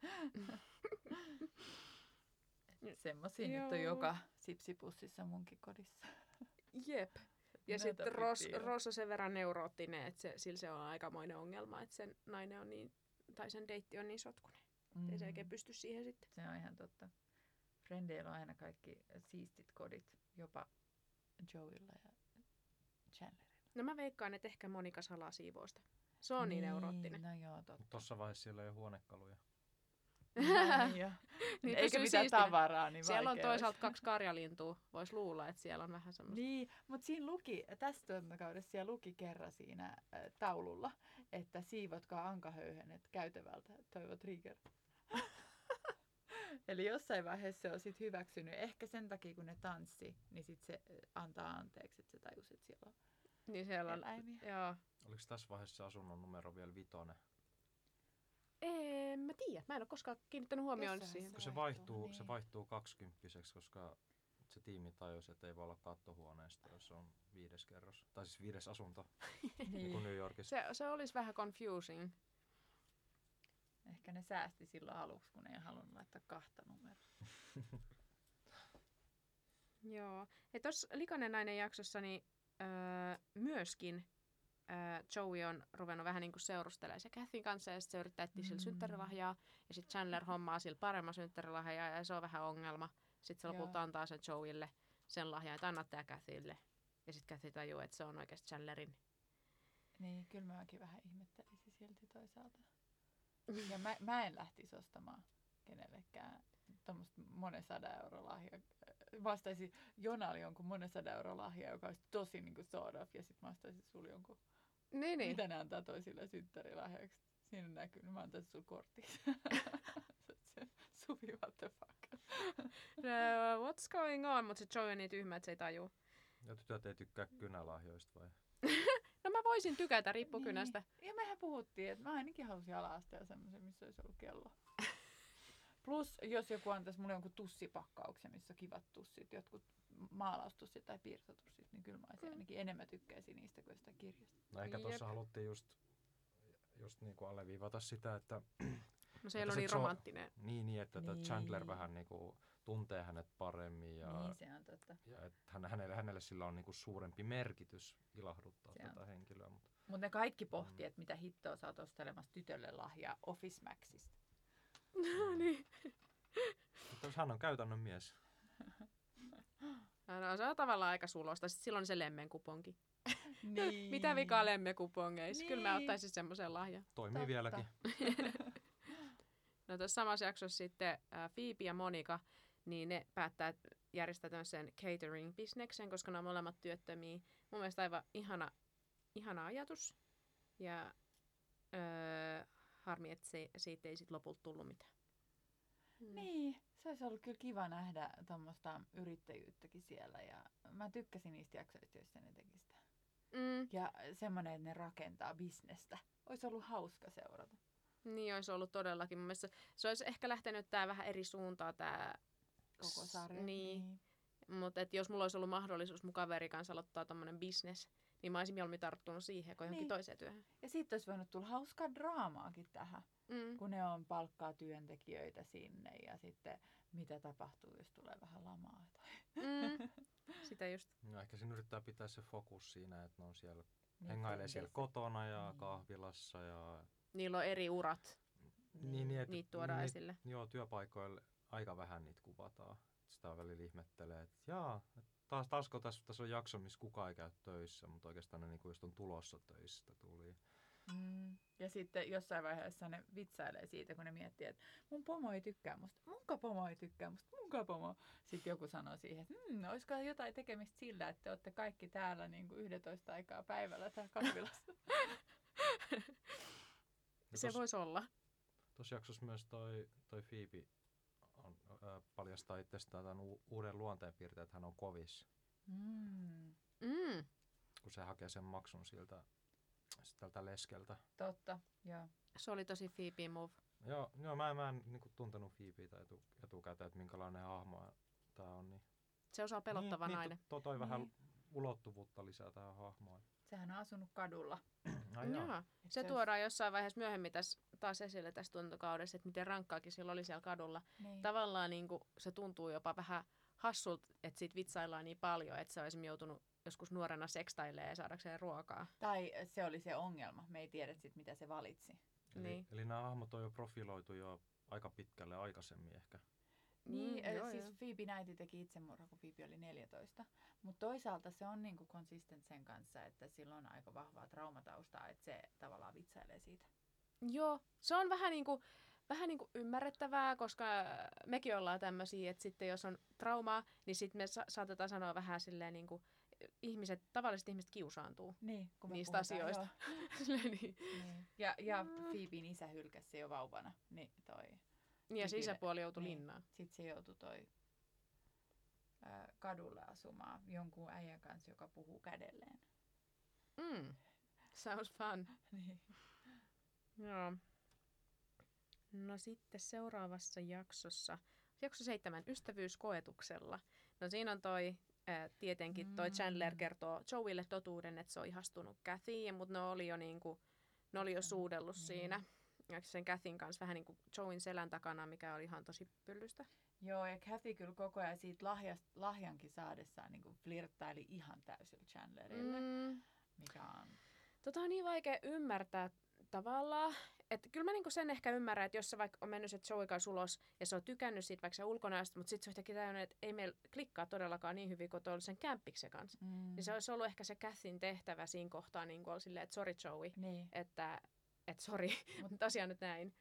Semmoisia nyt on joka sipsipussissa munkin kodissa. Jep. Ja sitten Ross, Ross on sen verran neuroottinen, että se, sillä se on aikamoinen ongelma, että sen nainen on niin, tai sen deitti on niin sotkunen. Mm-hmm. Ei se oikein pysty siihen sitten. Se on ihan totta. Frendeillä on aina kaikki siistit kodit, jopa Joeylla ja Chandlerilla. No mä veikkaan, että ehkä Monica salaa siivousta. Se on niin, niin neuroottinen. No joo, totta. Tuossa vaiheessa siellä ei ole huonekaluja. niin niin eikä mitään siistinä. Tavaraa, niin siellä vaikeus. On toisaalta kaksi karjalintua. Voisi luulla, että siellä on vähän semmoista. Niin, mutta siinä luki, tässä tuotantokaudessa siellä luki kerran siinä äh, taululla, että siivotkaa ankahöyhenet käytävältä, toivo Trigger. Eli jossain vaiheessa se on sit hyväksynyt. Ehkä sen takia, kun ne tanssi, niin sit se antaa anteeksi, että se tajus, että siellä on niin siellä eläimiä. Joo. Oliko tässä vaiheessa asunnon numero vielä vitonen? En mä tiedä. Mä en ole koskaan kiinnittänyt huomioon Jossain siihen. Se vaihtuu, niin. se vaihtuu kaksikymppiseksi, koska se tiimi tajusi, että ei voi olla kattohuoneesta, jos on viides kerros. Tai siis viides asunto, niin. niin kuin New Yorkissa. Se, se olisi vähän confusing. Ehkä ne säästi silloin aluksi, kun ei halunnut laittaa kahta numeroa. Joo. Ja tuossa Likainen nainen jaksossa niin, öö, myöskin... Joey on ruvennut vähän niin kuin seurustelemaan se Kathyn kanssa, ja sitten se yrittää etsiä sillä synttärilahjaa, ja sitten Chandler hommaa sillä paremman synttärilahjaa, ja se on vähän ongelma. Sitten se lopulta antaa sen Joeylle sen lahjan, että anna tää Kathylle. Ja sitten Kathy tajuu, että se on oikeasti Chandlerin. Niin, kyllä mäkin vähän ihmettelisin silti toisaalta. Ja mä, mä en lähtisi ostamaan kenellekään tuommoista monen sadan euron lahjaa. Vastaisin, Jona oli jonkun monen sadan euron lahjaa, joka olisi tosi niin kuin sort of, ja sitten mä vastaisin sulle jonkun. Niin, niin. Mitä ne antaa toisille synttärilahjaksi? Siinä näkyy, niin mä antaa sulle kortin. Suvi, what the fuck? No, what's going on? Mutta se Joey on niin tyhmä, että se ei tajuu. Ja tytöt ei tykkää kynälahjoista vai? No mä voisin tykätä, riippuu niin. kynästä. Ja mehän puhuttiin, että mä ainakin halusin ala-asteen semmoisen, missä olisi ollut kello. Plus, jos joku antaisi mulle jonkun tussipakkauksen, missä kivat tussit, jotkut maalaustussit tai piirtotussit, niin kyllä mä olisin ainakin enemmän tykkäisin niistä kuin sitä kirjasta. No ehkä tuossa haluttiin just, just niin kuin alleviivata sitä, että... No siellä oli romanttinen. On, niin, niin, että niin. Chandler vähän niin kuin tuntee hänet paremmin ja, niin, se on totta. Ja että hänelle, hänelle sillä on niin kuin suurempi merkitys ilahduttaa se tätä on. Henkilöä. Mutta Mut ne kaikki pohtii, mm. että mitä hittoa sä oot ostelemassa tytölle lahjaa Office Maxista. No niin. Mutta hän on käytännön mies. No, se on tavallaan aika sulosta. Sitten silloin se lemmenkuponki. Niin. Mitä vikaa lemmekupongeissa? Niin. Kyllä mä ottaisin semmoisen lahjan. Toimii totta. Vieläkin. No tuossa samassa jaksossa sitten äh, Phoebe ja Monica, niin ne päättää järjestää tämmöisen catering-bisneksen, koska ne on molemmat työttömiä. Mun mielestä aivan ihana, ihana ajatus. Ja äh, harmi, että se, siitä ei sitten lopulta tullut mitään. Mm. Niin, se olisi ollut kyllä kiva nähdä tuommoista yrittäjyyttäkin siellä. Ja mä tykkäsin niistä jaksoista, joissa ne teki sitä. Mm. Ja semmoinen, että ne rakentaa bisnestä. Olisi ollut hauska seurata. Niin, olisi ollut todellakin. Mun mielestä se olisi ehkä lähtenyt tää vähän eri suuntaan tää... Koko sarja. Niin. niin. Mutta jos mulla olisi ollut mahdollisuus mun kaveri kanssa aloittaa tommonen business, niin mä olisin mieluummin tarttunut siihen kuin johonkin niin. toiseen työhön. Ja siitä olisi voinut tulla hauskaa draamaakin tähän, mm. kun ne on palkkaa työntekijöitä sinne ja sitten mitä tapahtuu, jos tulee vähän lamaa. Tai... Mm. Sitä just. No, ehkä siinä yrittää pitää se fokus siinä, että ne on siellä, niin, hengailee siellä kotona ja niin. kahvilassa ja... Niillä on eri urat. Niin, niin, että, niitä tuodaan niit, esille. Joo, työpaikoilla aika vähän niitä kuvataan. Sitä välillä ihmettelee, että jaa, taas, taas kun tässä, tässä on jakso, missä kukaan ei käy töissä, mutta oikeastaan ne niin just on tulossa töistä tuli. Mm. Ja sitten jossain vaiheessa ne vitsailee siitä, kun ne miettii, että mun pomo ei tykkää musta, munka pomo ei tykkää musta, munka pomo. Sitten joku sanoo siihen, että mmm, olisiko jotain tekemistä sillä, että te olette kaikki täällä niin kuin yksitoista aikaa päivällä täällä kahvilassa. Ja se tos, voisi olla. Tuossa jaksossa myös toi, toi Phoebe on, ää, paljastaa itsestään tämän u- uuden luonteenpiirteen, että hän on kovis. Mm. Mm. Kun se hakee sen maksun siltä, tältä leskeltä. Totta, joo. Se oli tosi Phoebe move. Joo, joo mä, mä en niin kuin tuntenut Phoebeitä etu, etukäteen, että minkälainen hahmo tämä on. Niin. Se osaa pelottava niin, nainen. Niin, to, toi niin. vähän ulottuvuutta lisää tähän hahmoon. Sehän on asunut kadulla. No, se tuodaan jossain vaiheessa myöhemmin tässä, taas esille tässä tuntokaudessa, että miten rankkaakin sillä oli siellä kadulla. Niin. Tavallaan niin kuin, se tuntuu jopa vähän hassulta, että siitä vitsaillaan niin paljon, että se olisi joutunut joskus nuorena sekstailemaan ja saadakseen ruokaa. Tai se oli se ongelma. Me ei tiedä sit, mitä se valitsi. Eli, niin. eli nämä hahmot on jo profiloitu jo aika pitkälle aikaisemmin ehkä. Niin, mm, joo, siis joo. Phoebe näiti teki itsemurha, kun Phoebe oli neljätoista. Mutta toisaalta se on niinku konsistent sen kanssa, että sillä on aika vahvaa traumataustaa, että se tavallaan vitsailee siitä. Joo, se on vähän niinku, vähän niinku ymmärrettävää, koska mekin ollaan tämmöisiä, että sitten jos on traumaa, niin sitten me sa- saatetaan sanoa vähän silleen niinku, ihmiset, tavalliset ihmiset kiusaantuu niin, niistä asioista. Silleen, niin. Niin. Ja, ja Phoeben isä hylkäsi jo vauvana, niin toi... Ja se isäpuoli joutui niin. linnaan. Sitten se joutui toi ää, kadulla asumaan jonkun äijän kanssa, joka puhuu kädelleen. Mm. Sounds fun. Niin. Joo. No sitten seuraavassa jaksossa. Jakso seitsemän. Ystävyys koetuksella. No siinä on toi, ää, tietenkin toi Chandler kertoo Joeylle totuuden, että se on ihastunut Kathyin, mutta ne oli jo, niinku, ne oli jo suudellut niin. siinä. Sen Kathyn kanssa vähän niin kuin Joeyn selän takana, mikä oli ihan tosi pyllystä. Joo, ja Kathy kyllä koko ajan siitä lahjast, lahjankin saadessaan niin kuin flirttaili ihan täysillä Chandlerille, mm. mikä on... Tota on niin vaikea ymmärtää tavallaan, että kyllä mä niin kuin sen ehkä ymmärrän, että jos se vaikka on mennyt se Joey kanssa ulos ja se on tykännyt siitä vaikka se ulkonäöstä, mutta sitten se on yhtäkkiä tämmöinen, että ei meillä klikkaa todellakaan niin hyvin, kun on sen kämppiksen kanssa. Mm. Niin se olisi ollut ehkä se Kathyn tehtävä siinä kohtaa, niin kuin oli silleen, että sori Joey, niin. että... Että sori, mutta asia nyt näin.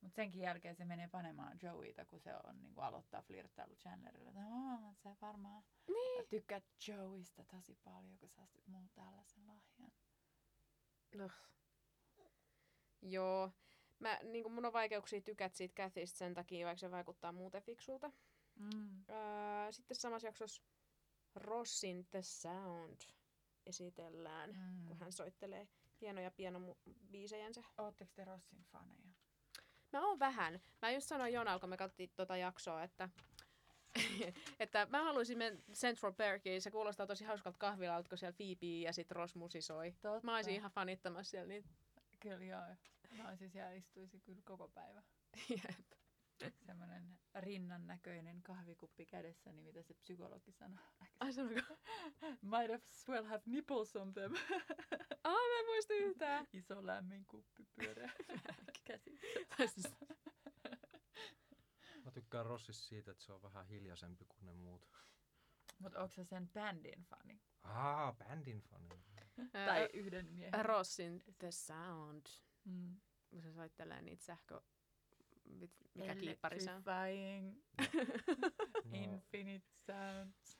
Mutta senkin jälkeen se menee panemaan Joeyta, kun se on, niin kun aloittaa flirttailu Chandlerille. Oh, sä varmaan niin. tykkäät Joeysta tosi paljon, kun sä astit muun tällaisen lahjan. No. Joo. Mä, niin mun on vaikeuksia tykätä siitä Kathysta sen takia, vaikka se vaikuttaa muuten fiksulta. Mm. Öö, sitten samassa jaksossa Rossin The Sound esitellään, mm. kun hän soittelee hienoja pianobiisejänsä. Ootteko te Rossin faneja? mä oon vähän. Mä just sanoin Jonalla, kun me katsottiin tota jaksoa, että, että mä haluaisin mennä Central Perkiin. Se kuulostaa tosi hauskalta kahvilalta, kun siellä Phoebe ja sit Ross musisoi. Totta. Mä oisin ihan fanittamassa siellä niitä. Kyllä joo. Mä oisin siellä istuisin kyllä koko päivä. Jep. Semmoinen rinnan näköinen kahvikuppi kädessä, niin mitä se psykologi sanoo. Ai sanonko? Might as well have nipples on them. Ah, oh, mä en muista yhtään. Iso lämmin kuppi pyöreä käsissä. Mä tykkään Rossissa siitä, että se on vähän hiljaisempi kuin ne muut. Mut onko se sen bändin fani? Ah, bändin fani. Tai yhden miehen. Rossin The Sound. Mm. Se soittelee niitä sähkö... Mikä kiippari se on? Electrifying. No. Infinite sounds.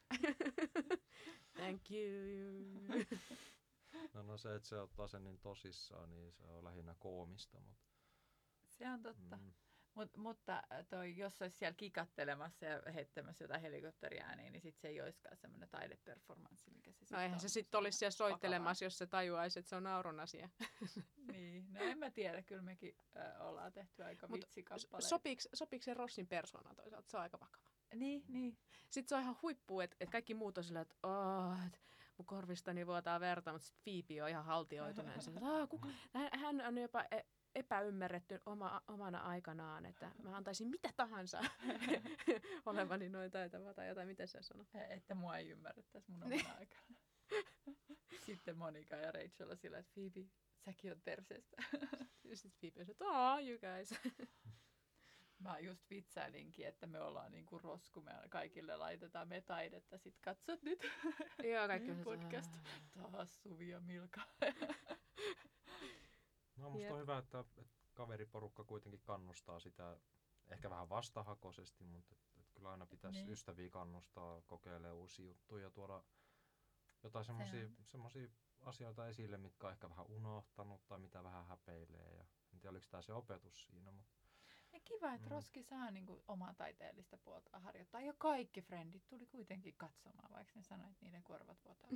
Thank you. No, no se, että se ottaa sen niin tosissaan, niin se on lähinnä koomista. Mutta... Se on totta. Mm. Mut, mutta toi, jos olisi siellä kikattelemassa ja heittämässä jotain helikopteriääniä, niin sit se ei olisikaan semmoinen taideperformanssi, mikä se sitten on. No eihän se sitten olisi siellä soittelemassa, jos se tajuaisi, että se on naurun asia. Niin, no en mä tiedä, kyllä mekin ö, ollaan tehty aika vitsikappaleita. Sopiiko se Rossin persoona toisaalta? Se on aika vakava. Niin, niin. Sitten se on ihan huippu, että et kaikki muut on silleen, että oh, et mun korvistani vuotaa verta, mutta sitten Phoebe on ihan haltioituneen. hän, hän on jopa... E- epäymmärretty oma, omana aikanaan, että mä antaisin mitä tahansa olevani noin taitavaa tai jotain, miten se sanoo. Että mua ei ymmärrettäisi mun omana aikana. Sitten Monica ja Rachel on sillä, että Phoebe, säkin oot perseestä. Sitten Phoebe on se, aah, you guys. Mä just vitsailinkin, että me ollaan niinku rosku, me kaikille laitetaan me taidetta, sit katsot nyt. Joo, kaikki on podcast. Taas Suvi ja Milka. No musta yep. on hyvä, että, että kaveriporukka kuitenkin kannustaa sitä, ehkä vähän vastahakoisesti, mutta että, että kyllä aina pitäisi niin. ystäviä kannustaa, kokeile uusia juttuja, tuoda jotain semmoisia asioita esille, mitkä on ehkä vähän unohtanut tai mitä vähän häpeilee. Ja, en tiedä, oliko tämä se opetus siinä. Mutta... Ja kiva, että mm. Roski saa niin kuin, omaa taiteellista puolta harjoittaa. Ja kaikki frendit tuli kuitenkin katsomaan, vaikka ne sanoi, että niiden korvat vuotaa.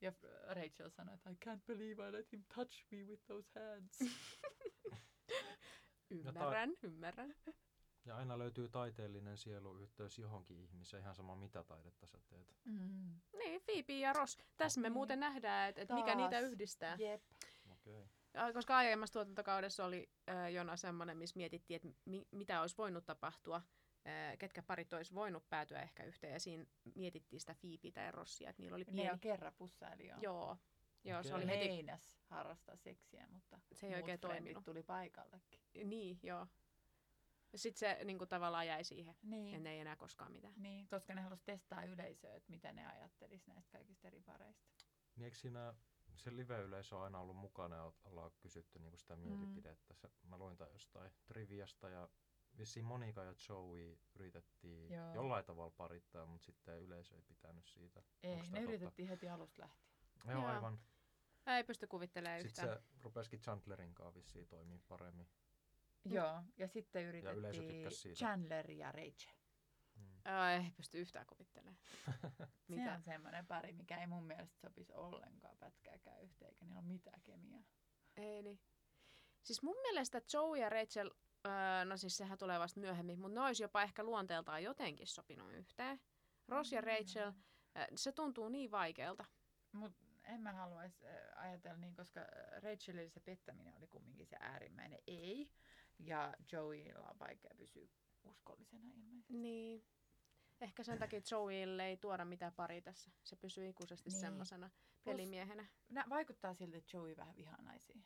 Ja Rachel sanoi, että I can't believe I let him touch me with those hands. Ymmärrän, ja ta- ymmärrän. Ja aina löytyy taiteellinen sieluyhteys johonkin ihmiseen, ihan sama mitä taidetta sä teet. Mm. Niin, Phoebe ja Ross. Tässä me muuten nähdään, että et mikä niitä yhdistää. Jep. Okei. Okay. Koska aiemmassa tuotantokaudessa oli äh, Jona semmoinen, missä mietittiin, että mi- mitä olisi voinut tapahtua, äh, ketkä parit olisi voinut päätyä ehkä yhteen. Ja siinä mietittiin sitä Phoebeitä ja Rossia, että niillä oli pieni... Ne on kerran pussaili jo. Joo. Joo, se oli heti... Meinas harrastaa seksiä, mutta se ei muut frendit tuli paikallekin. Niin, joo. Sitten se niin kuin, tavallaan jäi siihen, niin. Ja ne ei enää koskaan mitään. Niin, koska ne halusivat testaa yleisöä, että mitä ne ajattelisi näistä kaikista eri pareista. Niin, siinä... Se live-yleisö on aina ollut mukana ja ollaan kysytty niinku sitä mielipidettä. Se, mä luin tämän jostain triviasta ja vissiin Monica ja Joey yritettiin Joo. jollain tavalla parittaa, mutta sitten yleisö ei pitänyt siitä. Ei, ne yritettiin heti alusta lähtien. Joo, Joo. aivan. Mä ei pysty kuvittelemaan yhtään. Sitten se rupesikin Chandlerin kanssa vissiin toimii paremmin. Joo, ja sitten yritettiin ja Chandler ja Rachel. Mm. Ei pysty yhtään kuvittelemaan. Se on semmoinen pari, mikä ei mun mielestä sopisi ollenkaan pätkääkään yhteen, eikä niillä ole mitään kemiaa. Ei niin. Siis mun mielestä Joe ja Rachel, öö, no siis sehän tulee vasta myöhemmin, mutta ne olisi jopa ehkä luonteeltaan jotenkin sopinut yhteen. Ross ja Rachel, öö, se tuntuu niin vaikealta. Mut en mä haluaisi ajatella niin, koska Rachelille se pettäminen oli kumminkin se äärimmäinen ei. Ja Joeylla on vaikea pysyä uskollisena ilmeisesti. Niin. Ehkä sen takia Joeylle ei tuoda mitään pari tässä. Se pysyy ikuisesti niin. semmoisena pelimiehenä. Nää vaikuttaa siltä, että Joey vähän vihanaisiin.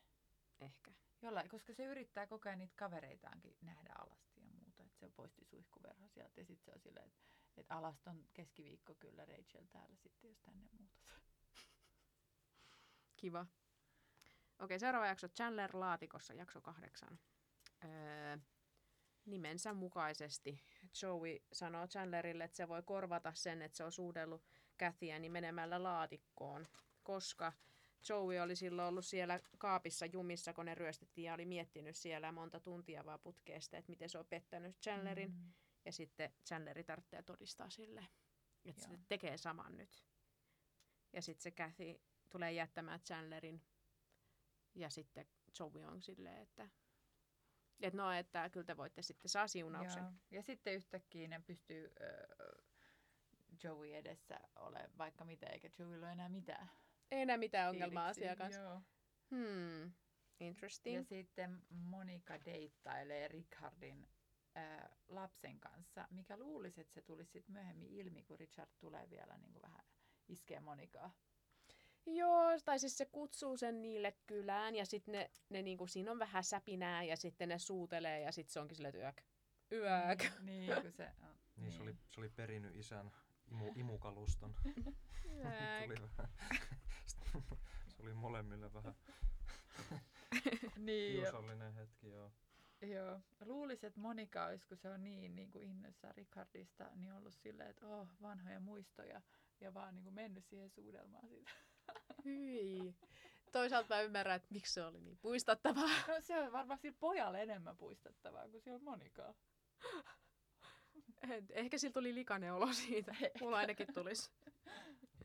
Ehkä. Jollain, koska se yrittää koko ajan niitä kavereitaankin nähdä alasti ja muuta. Et se poisti suihkuverho sieltä ja sitten se on silleen, että et alaston keskiviikko kyllä Rachel täällä sitten, jos tänne muutat. Kiva. Okei, seuraava jakso. Chandler laatikossa, jakso kahdeksan. Öö... Nimensä mukaisesti Joey sanoo Chandlerille, että se voi korvata sen, että se on suudellut Kathyä niin menemällä laatikkoon, koska Joey oli silloin ollut siellä kaapissa jumissa, kun ne ryöstettiin ja oli miettinyt siellä monta tuntia vaan putkeesta, että miten se on pettänyt Chandlerin. Mm. Ja sitten Chandleri tarvitsee todistaa sille, että Joo. se tekee saman nyt. Ja sitten se Kathy tulee jättämään Chandlerin ja sitten Joey on silleen, että... Että no, että kyllä te voitte sitten saa siunauksen. Joo. Ja sitten yhtäkkiä ne pystyy äh, Joey edessä olemaan vaikka mitä, eikä Joeylla ole enää mitään. Ei enää mitään ongelmaa asiaa kanssa. Joo. Hmm. Interesting. Ja sitten Monica deittailee Richardin äh, lapsen kanssa, mikä luulisi, että se tulisi sitten myöhemmin ilmi, kun Richard tulee vielä niin kuin vähän iskee Monicaa. Joo, tai siis se kutsuu sen niille kylään ja sitten ne, ne niinku, siinä on vähän säpinää ja sitten ne suutelee ja sitten se onkin silleen, että yök. Yök. Mm, niin, kun se on. Niin, niin. Se, oli, se oli perinyt isän imu, imukaluston. Tuli vähän. Se oli molemmille vähän kiusallinen hetki, joo. Joo. Luulisi, että Monica olisi, kun se on niin, niin kuin innossa Richardista, niin ollut silleen, että oh, vanhoja muistoja ja vaan niin kuin mennyt siihen suudelmaan siitä. Hyi. Toisaalta mä ymmärrän, että miksi se oli niin puistattavaa. No se on varmaan sillä pojalla enemmän puistattavaa kuin sillä Monicaa. Ehkä sillä tuli likainen olo siitä. Mulla ainakin tulisi.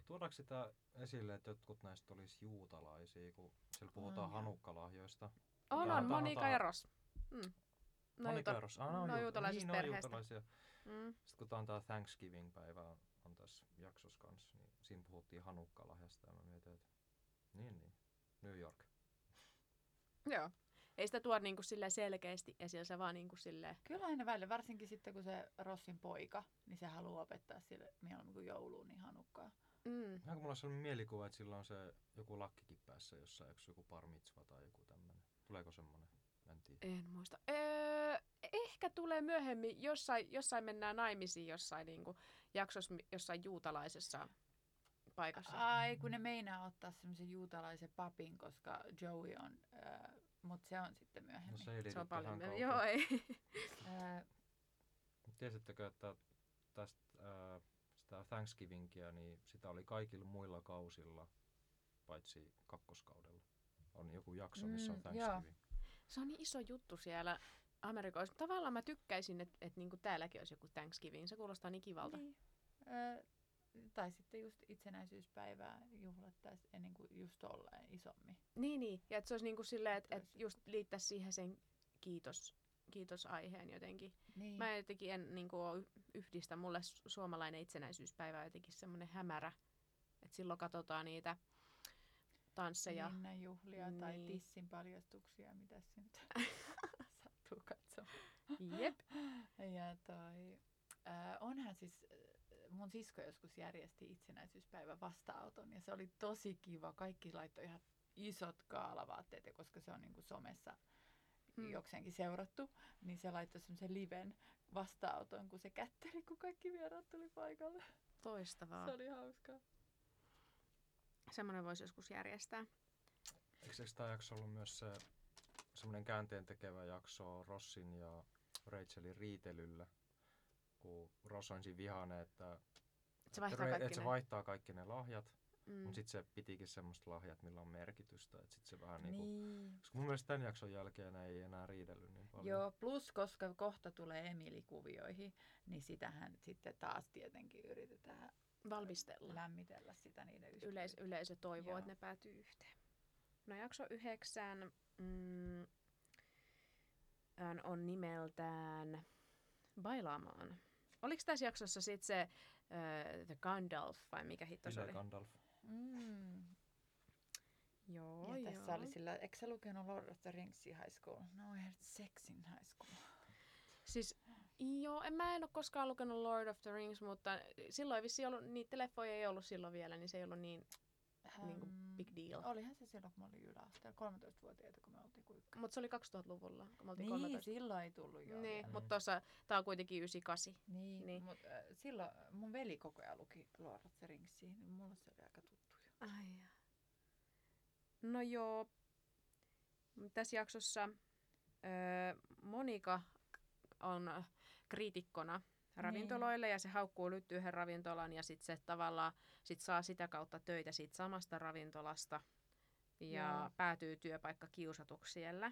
Tuodaanko sitä esille, että jotkut näistä olisi juutalaisia, kun sillä puhutaan oh. hanukkalahjoista? On, on. Monica ja Ross. Mm. No Monica ja Ross. Ah, no, no juutalaisista niin, perheestä. No, mm. Sitten kun tämä on tämä Thanksgiving-päivä on tässä jaksossa kanssa, niin siinä puhuttiin hanukkalahjasta ja mä mietin, että niin, niin, New York. Joo. Ei sitä tuoda niin kuin selkeästi esille, se vaan niin kuin silleen. Kyllä aina välillä, varsinkin sitten kun se Rossin poika, niin se haluaa opettaa sille mieluummin kuin jouluun, niin hanukkaa. Mm. Ja kun mulla on sellainen mielikuva, että sillä on se joku lakkikin päässä jossain, onko joku bar mitzva tai joku tämmöinen. Tuleeko semmoinen? En tiedä. En muista. Öö, ehkä tulee myöhemmin, jossain, jossain mennään naimisiin jossain niin kuin, jaksossa, jossain juutalaisessa paikassa. Ai, kun ne meinaa ottaa semmoisen juutalaisen papin, koska Joey on, öö, mutta se on sitten myöhemmin. No se, se on paljon myöhemmin. Joo, ei. Tiesittekö, että tästä äh, sitä Thanksgivingia, niin sitä oli kaikilla muilla kausilla, paitsi kakkoskaudella. On joku jakso, missä on Thanksgiving. Mm, se on niin iso juttu siellä Amerikoissa. Tavallaan mä tykkäisin, että et niinku täälläkin olisi joku Thanksgiving. Se kuulostaa niin kivalta. Niin. Ö, tai sitten just itsenäisyyspäivää juhlattaisiin ennen kuin just tolleen isommin. Niin, niin. Ja että se olisi niin kuin silleen, että et just liittäisi siihen sen kiitos, kiitosaiheen jotenkin. Niin. Mä jotenkin en niin kuin yhdistä. Mulle suomalainen itsenäisyyspäivä on jotenkin semmoinen hämärä. Että silloin katsotaan niitä tansseja. Linnanjuhlia niin. Tai tissin paljastuksia, mitä se nyt sattuu katsomaan. Jep. Ja toi, äh, onhan siis, mun sisko joskus järjesti itsenäisyyspäivän vasta-auton ja se oli tosi kiva. Kaikki laittoi ihan isot kaalavaatteet ja koska se on niinku somessa hmm. jokseenkin seurattu, niin se laittoi semmoisen liven vasta-auton, kun se kätteli, kun kaikki vieraat tuli paikalle. Toistavaa. Se oli hauskaa. Semmoinen voisi joskus järjestää. Eikö tämä jakso ollut myös se, semmoinen käänteentekevä jakso Rossin ja Rachelin riitelyllä, kun Ross on siinä vihane, että, että, se, vaihtaa re, että se vaihtaa kaikki ne lahjat, mm. mutta sitten se pitikin semmoista lahjat, millä on merkitystä. Että sit se vähän niin. Niin kuin, koska mun mielestä tämän jakson jälkeen ei enää riidellyt niin paljon. Joo, plus koska kohta tulee Emily-kuvioihin, niin sitähän sitten taas tietenkin yritetään valmistella. Lämmitellä sitä niiden yhteyttä. Yleis- yleisö toivoo, joo. Että ne päätyy yhteen. No jakso yhdeksän mm, on nimeltään Bailaamaan. Oliko tässä jaksossa sitten se uh, The Gandalf vai mikä hitto se oli? Gandalf. Mm. Joo, ja tässä joo. Oli sillä, eikö sä lukenut Lord of the Rings High School? No, I had sex in high school. Siis, joo, en, mä en ole koskaan lukenut Lord of the Rings, mutta silloin vissiin ollut, niitä leffoja ei ollut silloin vielä, niin se ei ollut niin, um, niin kuin big deal. Olihan se silloin, kun mä olin yläasteella, kolmetoistavuotiaita, kun me oltiin kuikka. Mutta se oli kaksituhattaluvulla, kun me oltiin niin, kolmetoista. Niin, silloin ei tullut jo. Niin, mutta tuossa, tää on kuitenkin yhdeksänkymmentäkahdeksan. Niin, niin. Mutta äh, silloin mun veli koko ajan luki Lord of the Ringsia, niin mulla se oli aika tuttu jo. Ai jaa. No joo, tässä jaksossa äh, Monica on kriitikkona ravintoloille niin. Ja se haukkuu lyttyyhen ravintolan ja sitten se tavallaan sit saa sitä kautta töitä siitä samasta ravintolasta ja mm. päätyy työpaikka kiusatuksi siellä.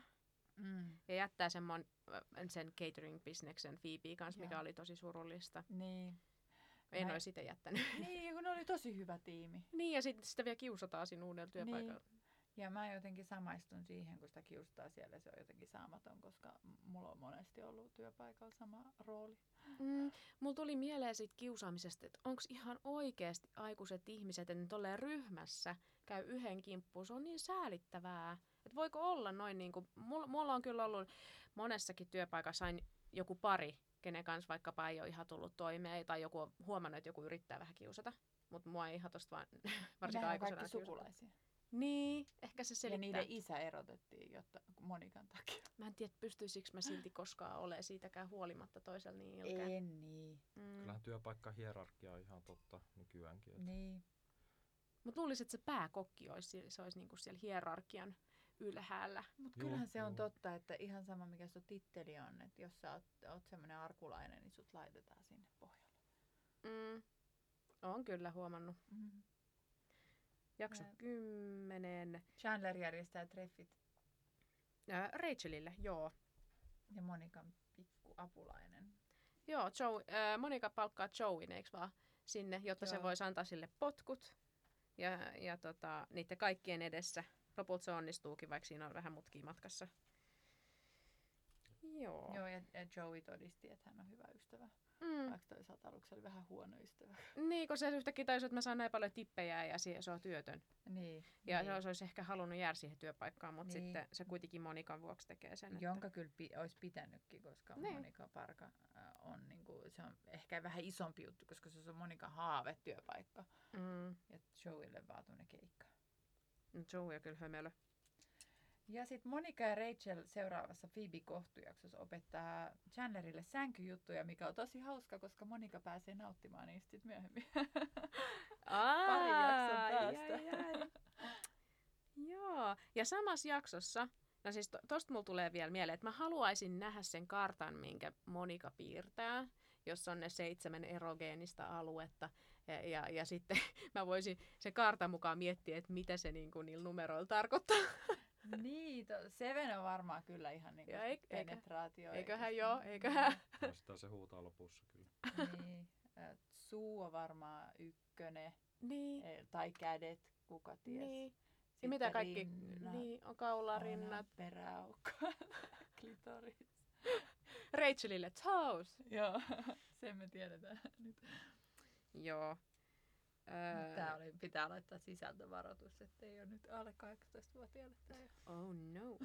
Mm. Ja jättää sen, mon- sen catering-bisneksen Phoebeen kanssa, ja. Mikä oli tosi surullista. Niin. En Mä... olisi itse jättänyt. Niin, kun ne oli tosi hyvä tiimi. Niin ja sitten sitä vielä kiusataan siinä uudella työpaikalla. Niin. Ja mä jotenkin samaistun siihen, kun sitä kiusataan siellä, se on jotenkin saamaton, koska mulla on monesti ollut työpaikalla sama rooli. Mm, mulla tuli mieleen siitä kiusaamisesta, että onko ihan oikeasti aikuiset ihmiset, että ne tolleen ryhmässä käy yhden kimppuun, se on niin säälittävää. Että voiko olla noin niin kuin, mulla, mulla on kyllä ollut monessakin työpaikassa aina joku pari, kenen kanssa vaikkapa ei ole ihan tullut toimeen, tai joku on huomannut, että joku yrittää vähän kiusata, mutta mua ei ihan tosta vaan varsinkaan aikuisena kaikki sukulaisia. Niin, ehkä se selittää. Ja niiden isä erotettiin jotta Monikan takia. Mä en tiedä, pystyisikö mä silti koskaan olemaan siitäkään huolimatta toisella niin ilkeä. En niin. Mm. Kyllähän työpaikkahierarkia on ihan totta nykyäänkin. Että... Niin. Mutta luulisin, että se pääkokki olisi, se olisi niinku siellä hierarkian ylhäällä. Mutta kyllähän se on totta, että ihan sama mikä sun titteli on, että jos sä oot, oot semmoinen arkulainen, niin sut laitetaan sinne pohjalle. Mm. Oon kyllä huomannut. Mm-hmm. Jakso kymmenen. Chandler järjestää treffit. Ää, Rachelille, joo. Ja Monikan pikkuapulainen. Joo, Joe, ää, Monica palkkaa Joeyn, eikö vaan, sinne, jotta joo. se voisi antaa sille potkut. Ja, ja tota, niiden kaikkien edessä. Lopulta se onnistuukin, vaikka siinä on vähän mutkia matkassa. Joo. Joo, ja, ja Joey todisti, että hän on hyvä ystävä. Mm. Vaikka toisaalta aluksi oli vähän huono ystävä. Niin, kun se yhtäkkiä taisi, että mä saan näin paljon tippejä ja se on työtön. Niin. Ja niin. se olisi ehkä halunnut jäädä siihen työpaikkaan, mutta niin. sitten se kuitenkin Monikan vuoksi tekee sen. Jonka että... kyllä pi- olisi pitänytkin, koska niin. Monica Parka on, niin kuin, se on ehkä vähän isompi juttu, koska se on Monikan haave työpaikka. Mm. Ja Joeylle vaatui ne keikkaa. No Joey on kyllä hömelö. Ja sitten Monica ja Rachel seuraavassa Phoebe-kohtujaksossa opettaa Chandlerille sänkyjuttuja, mikä on tosi hauska, koska Monica pääsee nauttimaan niistä sitten myöhemmin. Aa, Pari jakson päästä. Jäi, jäi. Joo, ja samassa jaksossa, no siis to, tosta mulla tulee vielä mieleen, että mä haluaisin nähdä sen kartan, minkä Monica piirtää, jossa on ne seitsemän erogeenista aluetta. Ja, ja, ja sitten mä voisin sen kartan mukaan miettiä, että mitä se niinku niillä numeroilla tarkoittaa. Niin, to, Seven on varmaan kyllä ihan niinku eik, penetraatio. Eiköhän joo, eiköhän. No, sitä se huutaa lopussa kyllä. Niin, suu on varmaan ykkönen. Niin. Tai kädet, kuka ties. Niin. Sitten ja mitä kaikki, rinnat, niin, on kaula, rinnat. Peräaukko, klitoris. Rachelille toes. Joo, sen me tiedetään nyt. Joo. Tää oli, pitää laittaa sisältövaroitus, ettei ole nyt alle kahdeksantoistavuotiaille. Oh no.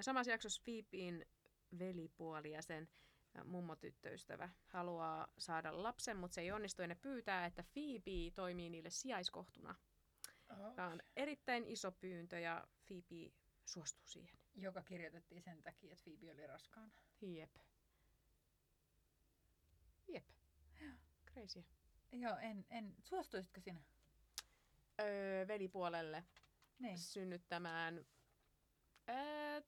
Samassa jaksossa Phoeben velipuoli ja sen mummotyttöystävä haluaa saada lapsen, mutta se ei onnistu ja ne pyytää, että Phoebe toimii niille sijaiskohtuna. Okay. Tämä on erittäin iso pyyntö ja Phoebe suostuu siihen. Joka kirjoitettiin sen takia, että Phoebe oli raskaana. Jep. Jep. Crazy. Joo, en, en. Suostuisitko sinä? Öö, velipuolelle niin. synnyttämään. Öö,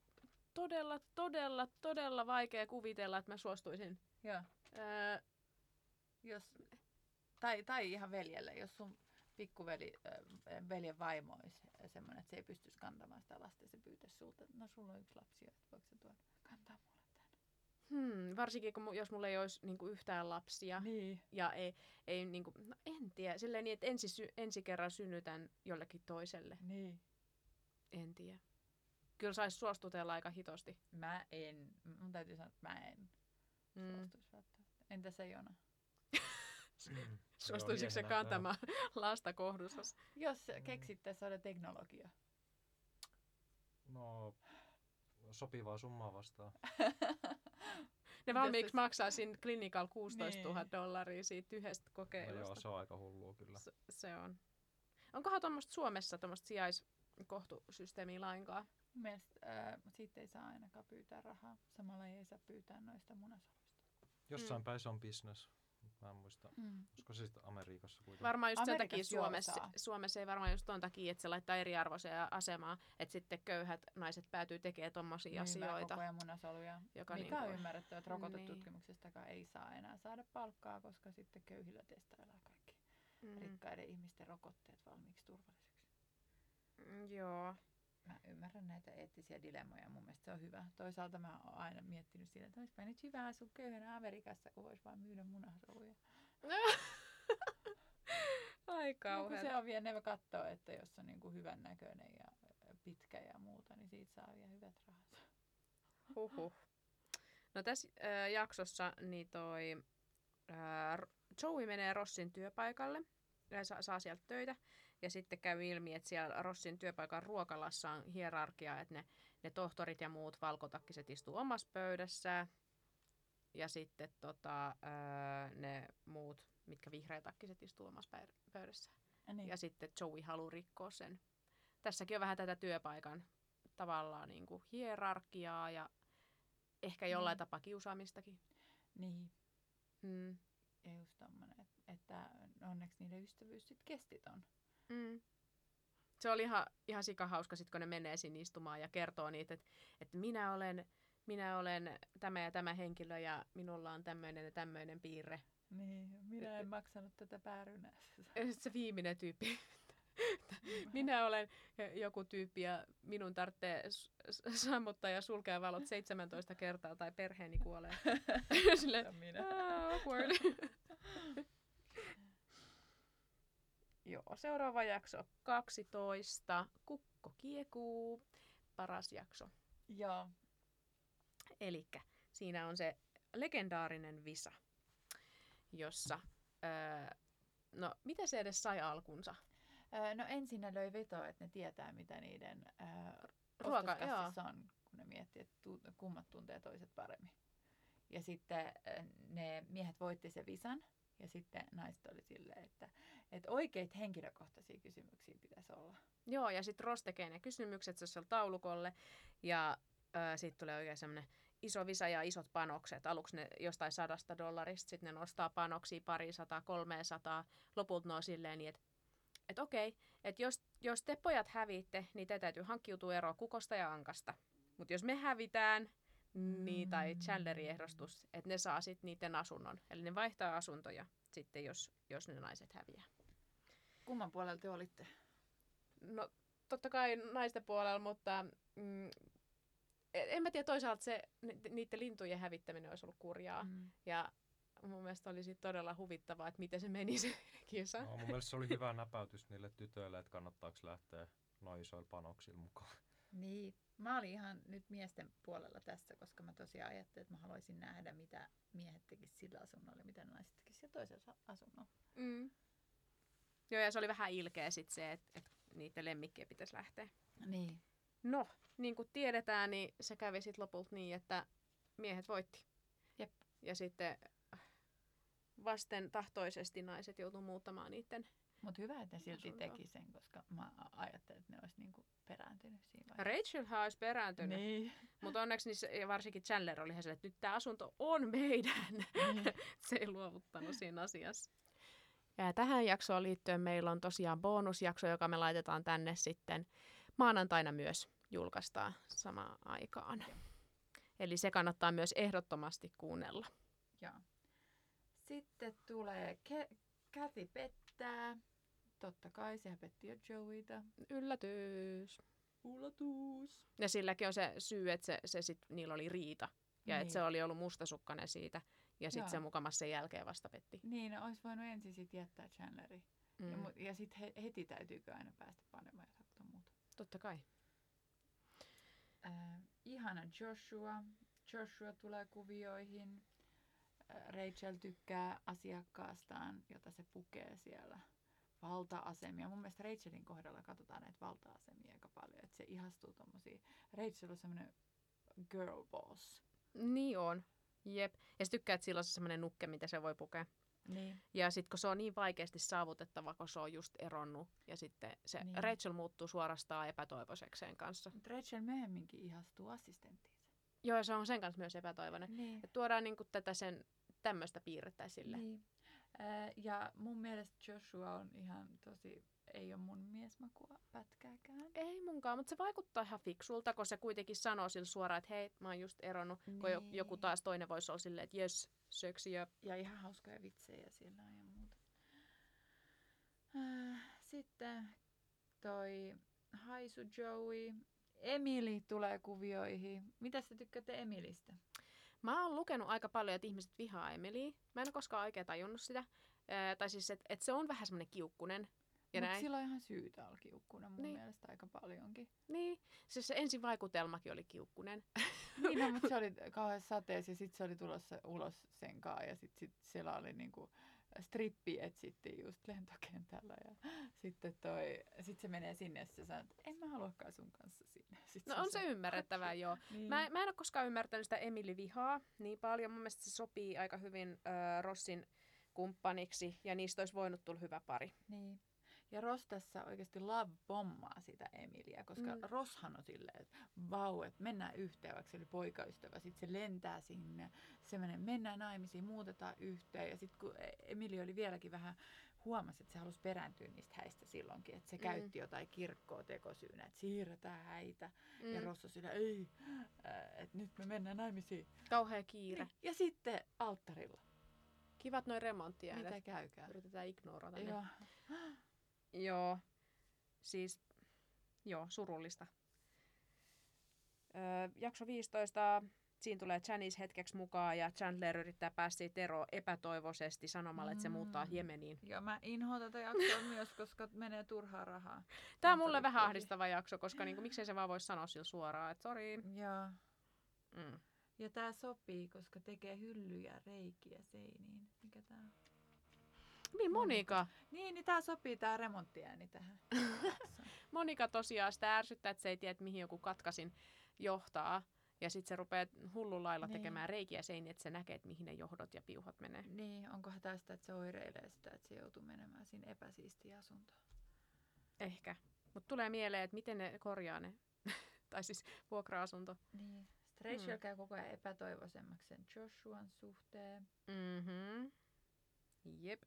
todella, todella, todella vaikea kuvitella, että mä suostuisin. Joo. Öö, jos, tai, tai ihan veljelle, jos sun pikkuveli, öö, veljen vaimo olisi semmoinen, että se ei pystyisi kantamaan sitä lasta ja se pyytäisi sulta, no sulla on yksi lapsi, että voiko se tuoda kantaa mulle? Hmm, varsinkin, kun, jos mulla ei olisi niin kuin yhtään lapsia. Niin. Ja ei, ei niin kuin, no en tiedä, silleen niin, että ensi, ensi kerran synnytän jollekin toiselle. Niin. En tiedä. Kyllä saisi suostutella aika hitosti. Mä en. Mun täytyy sanoa, että mä en mm. suostuisi välttämättä. Entä se Jona? Suostuisitko se kantamaan lasta kohdussasi? Jos keksit tässä ole teknologia. No, sopivaa summaa vastaan. Ne valmiiksi maksaa siinä klinikalla kuusitoista tuhatta dollaria siitä yhdestä kokeilusta. No joo, se on aika hullua kyllä. Se, se on. Onkohan tuommoista Suomessa tuommoista sijaiskohtusysteemiä lainkaan? Mielestäni äh, siitä ei saa ainakaan pyytää rahaa. Samalla ei saa pyytää noista munasoluista. Jossain mm. päin se on business. Mä en muista. Mm. Olisiko se sitten Amerikassa kuitenkin? Varmaan just sen takia Suomessa, Suomessa ei varmaan just ton takia, että se laittaa eriarvoiseen asemaan, että sitten köyhät naiset päätyy tekemään tommosia niin, asioita. Kokoja munasoluja. Mikä niin kuin... on ymmärrettävä, että rokotetutkimuksestakaan niin. ei saa enää saada palkkaa, koska sitten köyhillä testaillaan kaikki mm. rikkaiden ihmisten rokotteet valmiiksi turvalliseksi. Mm, joo. Mä ymmärrän näitä eettisiä dilemmoja, mun mielestä se on hyvä. Toisaalta mä oon aina miettinyt sillä, että olisipa nyt hyvä asua köyhänä Amerikassa, kun vois vaan myydä munasoluja. Ai kauhean. No, kun se on vielä, ne katsoo, että jos on niin kuin hyvän näköinen ja pitkä ja muuta, niin siitä saa vielä hyvät rahat. Huhhuh. No tässä äh, jaksossa niin toi äh, Joey menee Rossin työpaikalle, saa, saa sieltä töitä. Ja sitten kävi ilmi, että siellä Rossin työpaikan ruokalassa on hierarkia, että ne, ne tohtorit ja muut valkotakkiset istuu omassa pöydässä. Ja sitten tota, äh, ne muut, mitkä vihreätakkiset istuu omassa pöydässä. Ja, niin. ja sitten Joey haluaa rikkoa sen. Tässäkin on vähän tätä työpaikan tavallaan niin kuin hierarkiaa ja ehkä jollain mm. tapaa kiusaamistakin. Niin. Mm. Ja just tommonen, että onneksi niiden ystävyys sitten kesti ton. Mm. Se oli ihan, ihan sikahauska sit, kun ne menee sinne istumaan ja kertoo niitä, että, että minä olen, minä olen tämä ja tämä henkilö ja minulla on tämmöinen ja tämmöinen piirre. Niin, minä en maksanut tätä päärynää. Se viimeinen tyyppi. Minä olen joku tyyppi ja minun tarvitsee sammuttaa ja sulkea valot seitsemäntoista kertaa tai perheeni kuolee. Sille, ah, awkward. Joo, seuraava jakso kaksitoista. Kukko kiekuu. Paras jakso. Joo. Elikkä siinä on se legendaarinen visa, jossa, öö, no mitä se edes sai alkunsa? Öö, no ensin ne löi vetoa, että ne tietää mitä niiden öö, ostoskassissa on, kun ne miettii, että tu- kummat tuntee toiset paremmin. Ja sitten öö, ne miehet voitti sen visan ja sitten naiset oli silleen, että, että oikeita henkilökohtaisia kysymyksiä pitäisi olla. Joo, ja sitten Ross tekee ne kysymykset siellä taulukolle ja öö, siitä tulee oikein semmoinen iso visa ja isot panokset. Aluksi ne jostain sadasta dollarista, sitten ne nostaa panoksia pari sataa, kolmea sataa. Lopulta ne on silleen niin, että et okei, että jos, jos te pojat häviitte, niin te täytyy hankkiutua eroon kukosta ja ankasta. Mutta jos me hävitään, niin, tai Chandlerin ehdostus, että ne saa sitten niiden asunnon. Eli ne vaihtaa asuntoja sitten, jos, jos ne naiset häviää. Kumman puolella te olitte? No totta kai naisten puolella, mutta... Mm, en mä tiedä, toisaalta se, niiden lintujen hävittäminen olisi ollut kurjaa. Mm. Ja mun mielestä oli siitä todella huvittavaa, että miten se meni se kisa. No, mun mielestä se oli hyvä näpäytys niille tytöille, että kannattaako lähteä noin isoilla panoksilla mukaan. Niin. Mä olin ihan nyt miesten puolella tässä, koska mä tosiaan ajattelin, että mä haluaisin nähdä, mitä miehet tekisivät sillä asunnolla ja mitä naiset tekisivät siellä toisella asunnolla. Mm. Joo, ja se oli vähän ilkeä sitten se, että, että niiden lemmikkiä pitäisi lähteä. Niin. No, niin kuin tiedetään, niin se kävi sitten lopulta niin, että miehet voitti. Jep. Ja sitten vasten tahtoisesti naiset joutuu muuttamaan niiden. Mutta hyvä, että ne silti asuntoa. Teki sen, koska mä ajattelin, että ne olisi niinku perääntynyt siinä vaiheessa. Rachelhan olisi perääntynyt. Niin. Mutta onneksi niissä, varsinkin Chandler oli ihan sille, että nyt tämä asunto on meidän. Niin. Se ei luovuttanut siinä asiassa. Ja tähän jaksoon liittyen meillä on tosiaan bonusjakso, joka me laitetaan tänne sitten. Maanantaina myös julkaistaan samaan aikaan. Ja. Eli se kannattaa myös ehdottomasti kuunnella. Ja. Sitten tulee Ke- Kathy pettää. Totta kai, sehän petti jo Joeyta. Yllätys. Yllätys. Ja silläkin on se syy, että se, se sit, niillä oli riita. Ja niin. Että se oli ollut mustasukkainen siitä. Ja sitten se mukamassa sen jälkeen vasta petti. Niin, no, olisi voinut ensin sit jättää Chandlerin. Mm. Ja, ja sitten he, heti täytyykö aina päästä panemaan jotain muuta. Totta kai. Äh, ihana Joshua. Joshua tulee kuvioihin. Äh, Rachel tykkää asiakkaastaan, jota se pukee siellä. Valta-asemia. Mun mielestä Rachelin kohdalla katsotaan näitä valta-asemia aika paljon. Että se ihastuu tommosiin. Rachel on semmoinen girl boss. Niin on. Jep. Ja sä tykkää, että sillä on semmoinen nukke, mitä se voi pukea. Niin. Ja sitten kun se on niin vaikeasti saavutettava, kun se on just eronnut. Ja sitten se niin. Rachel muuttuu suorastaan epätoivoisekseen kanssa. Mut Rachel myöhemminkin ihastuu assistenttiinsa. Joo, se on sen kanssa myös epätoivoinen. Niin. Ja tuodaan niinku tätä sen tämmöistä piirrettä sille. Niin. Äh, ja mun mielestä Joshua on ihan tosi, ei ole mun miesmakua pätkääkään. Ei munkaan, mutta se vaikuttaa ihan fiksulta, kun se kuitenkin sanoo sille suoraan, että hei, mä oon just eronnut. Niin. Kun joku taas toinen voisi olla silleen, että jös. Seksiä. Ja ihan hauskoja vitsejä siellä on ja muuta. Sitten toi haisu Joey. Emily tulee kuvioihin. Mitä sä tykkäätte Emilistä? Mä oon lukenut aika paljon, että ihmiset vihaa Emilyä. Mä en ole koskaan oikein tajunnut sitä. Äh, tai siis, että et se on vähän semmoinen kiukkunen. Mutta sillä on ihan syytä olla kiukkunen mun niin. mielestä aika paljonkin. Niin, siis se ensi vaikutelmakin oli kiukkunen. Niin, no, mutta se oli kauhean sateessa ja sitten se oli tulossa ulos sen kaa ja sitten sit siellä oli niinku strippi etsittiin just lentokentällä ja sitten toi, sit se menee sinne ja se sanoo, että en mä haluakaan sun kanssa sinne. Sit no se on se ymmärrettävää, joo. Niin. Mä, mä en ole koskaan ymmärtänyt sitä Emily-vihaa niin paljon. Mun mielestä se sopii aika hyvin äh, Rossin kumppaniksi ja niistä olisi voinut tulla hyvä pari. Niin. Ja Ross tässä oikeasti love-bommaa sitä Emiliä, koska mm. Rosshan on silleen, että vau, että mennään yhteen, vaikka se oli poikaystävä. Sitten se lentää sinne, semmoinen mennään naimisiin, muutetaan yhteen. Ja sitten kun Emily oli vieläkin vähän huomasi, että se halusi perääntyä niistä häistä silloinkin, että se mm. käytti jotain kirkkoa tekosyynä, että siirretään häitä. Mm. Ja Ross on silleen, ei, että nyt me mennään naimisiin. Kauhea kiire. Niin. Ja sitten alttarilla. Kivat noi remonttiäänet. Mitä käykään. Yritetään ignorata ne. Joo. Joo, siis joo, surullista. Öö, jakso viisitoista, siinä tulee Janice hetkeksi mukaan ja Chandler yrittää päästä eroon epätoivoisesti sanomalla, että se muuttaa Jemeniin. Joo, mä inhoan tätä jaksoa myös, koska menee turhaa rahaa. Tämä on mulle Antalikin. Vähän ahdistava jakso, koska niin kuin, miksei se vaan voi sanoa sillä suoraan, että sori. Joo. Mm. Ja tää sopii, koska tekee hyllyjä, reikiä seiniin. Mikä tää on? Niin, Monika. Niin, niin tää sopii tää remonttiääni tähän. Monika tosiaan sitä ärsyttää, että se ei tiedä, että mihin joku katkaisin johtaa. Ja sit se rupeaa hullun lailla niin. tekemään reikiä seiniin, että se näkee, että mihin ne johdot ja piuhat menee. Niin, onkohan tästä, että se oireilee sitä, että se joutuu menemään siinä epäsiistiin asuntoon. Ehkä. Mut tulee mieleen, että miten ne korjaa ne. Tai siis vuokra-asunto. Niin. Rachel mm. käy koko ajan epätoivoisemmaksi sen Joshuan suhteen. Mhm. Jep.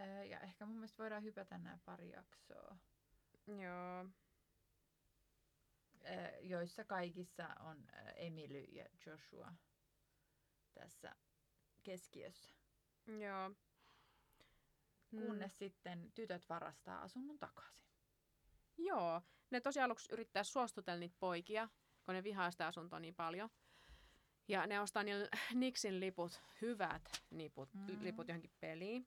Öö, ja ehkä mun mielestä voidaan hypätä nämä pari jaksoa. Joo. Öö, joissa kaikissa on Emily ja Joshua tässä keskiössä. Joo. Kunnes mm. sitten tytöt varastaa asunnon takaisin. Joo. Ne tosiaan aluksi yrittää suostutella niitä poikia, kun ne vihaa sitä asuntoa niin paljon. Ja ne ostaa niillä Nixin liput, hyvät liput, mm. liput johonkin peliin.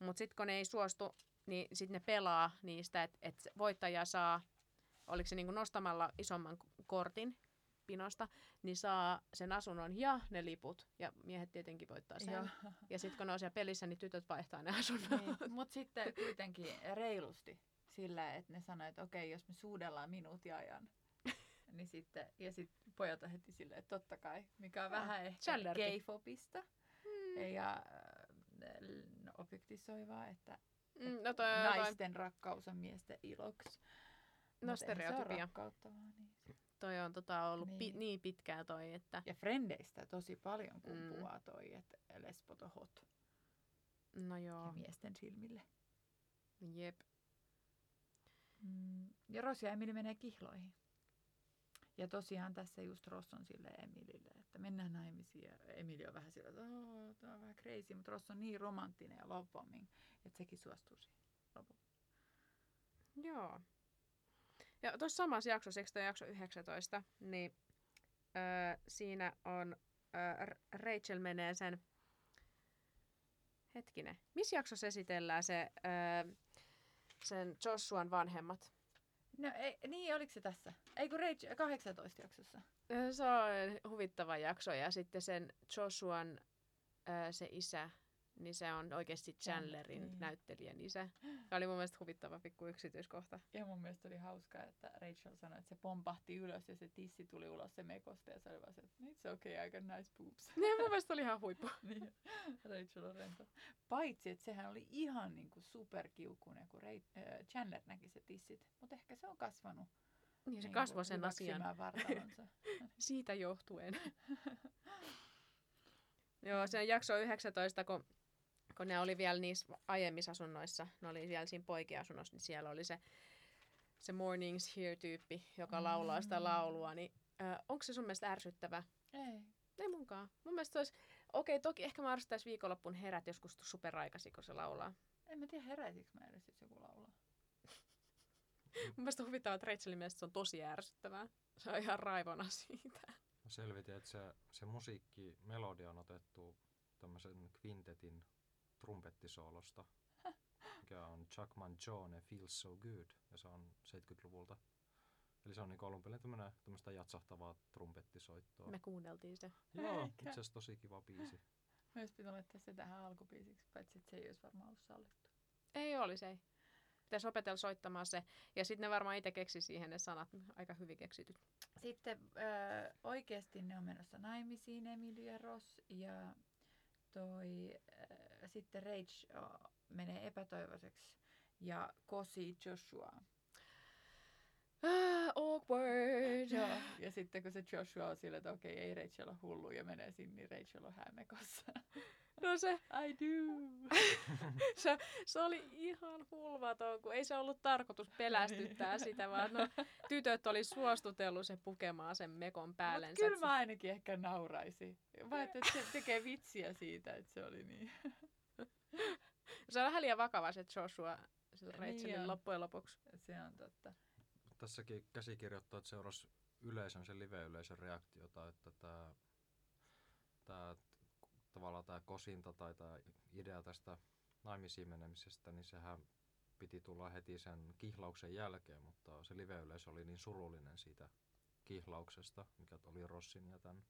Mutta sitten kun ne ei suostu, niin sitten ne pelaa niistä, että et voittaja saa, oliko se niinku nostamalla isomman kortin pinosta, niin saa sen asunnon ja ne liput. Ja miehet tietenkin voittaa sen. Joo. Ja sitten kun ne on siellä pelissä, niin tytöt vaihtaa ne asunnon. Niin. Mutta sitten kuitenkin reilusti sillä, että ne sanoo, että okei, jos me suudellaan minuutin ajan. Niin sitten, ja sitten pojat on heti silleen, että totta kai, mikä on ja, vähän ehkä gayfobista. Mm. Ja no, objektisoivaa, että, mm, no toi, että toi, naisten toi. Rakkaus on miesten iloksi. No stereotypia. Niin. Toi on tota, ollut niin. Pi, niin pitkään toi, että... Ja frendeistä tosi paljon kumpuaa mm. toi, että lesbot on hot. No joo. Ja miesten silmille. Jep. Mm. Ja Ross ja Emily menee kihloihin. Ja tosiaan tässä just Ross on sille Emilylle, että mennään naimisiin. Emily on vähän sillä, että oh, tämä on vähän crazy, mutta Ross on niin romanttinen ja lovebombing, että sekin suostuu siihen lopulta. Joo. Ja tuossa samassa jaksossa, eikö tämä jakso yhdeksäntoista, niin äh, siinä on, äh, Rachel menee sen, hetkinen, missä jaksossa esitellään se, äh, sen Joshuan vanhemmat? No ei, niin, oliko se tässä? Ei kun Rachel, kahdeksantoista jaksossa. Se on huvittava jakso ja sitten sen Joshuan, se isä, niin se on oikeasti Chandlerin mm. näyttelijän isä. Se oli mun mielestä huvittava pikku yksityiskohta. Ja mun mielestä oli hauskaa, että Rachel sanoi, että se pompahti ylös ja se tissi tuli ulos se mekosta ja se oli vaan se, että it's okay, I got nice boobs. Niin, mun mielestä oli ihan huippu. Niin, Rachel on rento. Paitsi, että sehän oli ihan niin kuin superkiukunen, kun Ray, äh, Chandler näki se tissit, mutta ehkä se on kasvanut. Niin, se niin kasvoi sen asian. Siitä johtuen. Joo, se on jakso yhdeksäntoista, kun, kun ne oli vielä niissä aiemmissa asunnoissa, ne oli vielä siinä poikiasunnossa, niin siellä oli se, se Mornings Here-tyyppi, joka laulaa sitä laulua, niin äh, onko se sun mielestä ärsyttävä? Ei. Ei munkaan. Mun mielestä se olisi, okei, okay, toki ehkä mä arvostaisin viikonloppuun herät joskus superaikaisin, kun se laulaa. En mä tiedä, heräisikö mä edes, jos joku laulaa. Mun mielestä huvittavaa, että Rachelin mielestä se on tosi ärsyttävää. Se on ihan raivona siitä. Selvitin, että se, se musiikkimelodia on otettu tämmöisen kvintetin trumpettisoolosta, mikä on Chuck Mangione, Feels So Good, ja se on seitsemänkymmentäluvulta. Eli se on niin alun perin tämmöistä jatsahtavaa trumpettisoittoa. Me kuunneltiin sitä. Joo, itse asiassa tosi kiva biisi. Myös pitää laittaa se tähän alkubiisiksi, paitsi että se ei olisi varmaan ollut sallittu. Ei olisi, ei. Pitäisi opetella soittamaan se. Ja sitten ne varmaan itse keksi siihen ne sanat. Aika hyvin keksityt. Sitten äh, oikeasti ne on menossa naimisiin, Emily ja Ross. Ja toi, äh, sitten Rage äh, menee epätoivoiseksi ja kosii Joshuaa. Ah, awkward. Ja, ja sitten kun se Joshua on sillä, että okei, okay, ei Rachel ole hullu ja menee sinne, niin Rachel on häämekossa. No se, I do. se, se oli ihan hulvaton, kun ei se ollut tarkoitus pelästyttää sitä, vaan no, tytöt oli suostutellut se pukemaan sen mekon päälle. Mutta kyllä mä ainakin ehkä nauraisi. Vaan että se tekee vitsiä siitä, että se oli niin. se on vähän liian vakava se Joshua se Rachelin niin loppujen lopuksi. Se on totta. Tässäkin käsikirjoittajat seurasi yleisön, sen live-yleisön reaktiota, että tämä, tämä, tavallaan tämä kosinta tai tämä idea tästä naimisiin menemisestä, niin sehän piti tulla heti sen kihlauksen jälkeen, mutta se live-yleisö oli niin surullinen siitä kihlauksesta, mikä oli Rossin ja tämän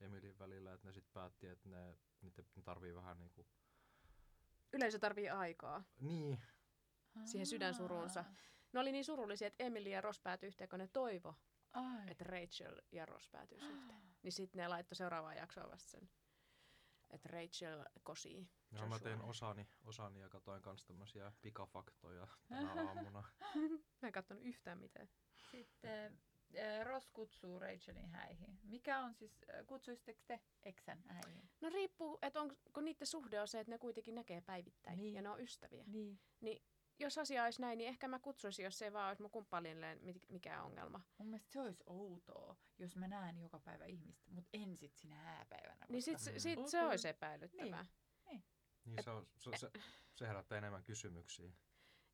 Emilyn välillä, että ne sitten päätti, että ne, niitä tarvii vähän niin kuin... Yleisö tarvii aikaa. Niin. Siihen sydänsuruunsa. Ne oli niin surullisia, että Emily ja Ross päätyi yhteen, kun ne toivo, Ai. että Rachel ja Ross päätyisi yhteen. Niin sitten ne laittoi seuraavaan jaksoon vasta sen, että Rachel kosii. No, mä tein osani, osani ja katsoin myös tämmöisiä pikafaktoja tänä aamuna. Mä en katsonut yhtään mitään. Sitten äh, Ross kutsuu Rachelin häihin. Mikä on siis, äh, kutsuisitteko te eksän häihin? No riippuu, että onko niiden suhde on se, että ne kuitenkin näkee päivittäin niin. ja ne on ystäviä. Niin. niin Jos asia olisi näin, niin ehkä mä kutsuisin, jos ei vaan olisi mun kumppanilleen mikään ongelma. Mun mielestä se olisi outoa, jos mä näen joka päivä ihmistä, mutta en sit sinä hääpäivänä. Niin sit, mm. sit se olisi epäilyttävää. Niin, niin. niin se, on, se, se, se herättää enemmän kysymyksiä.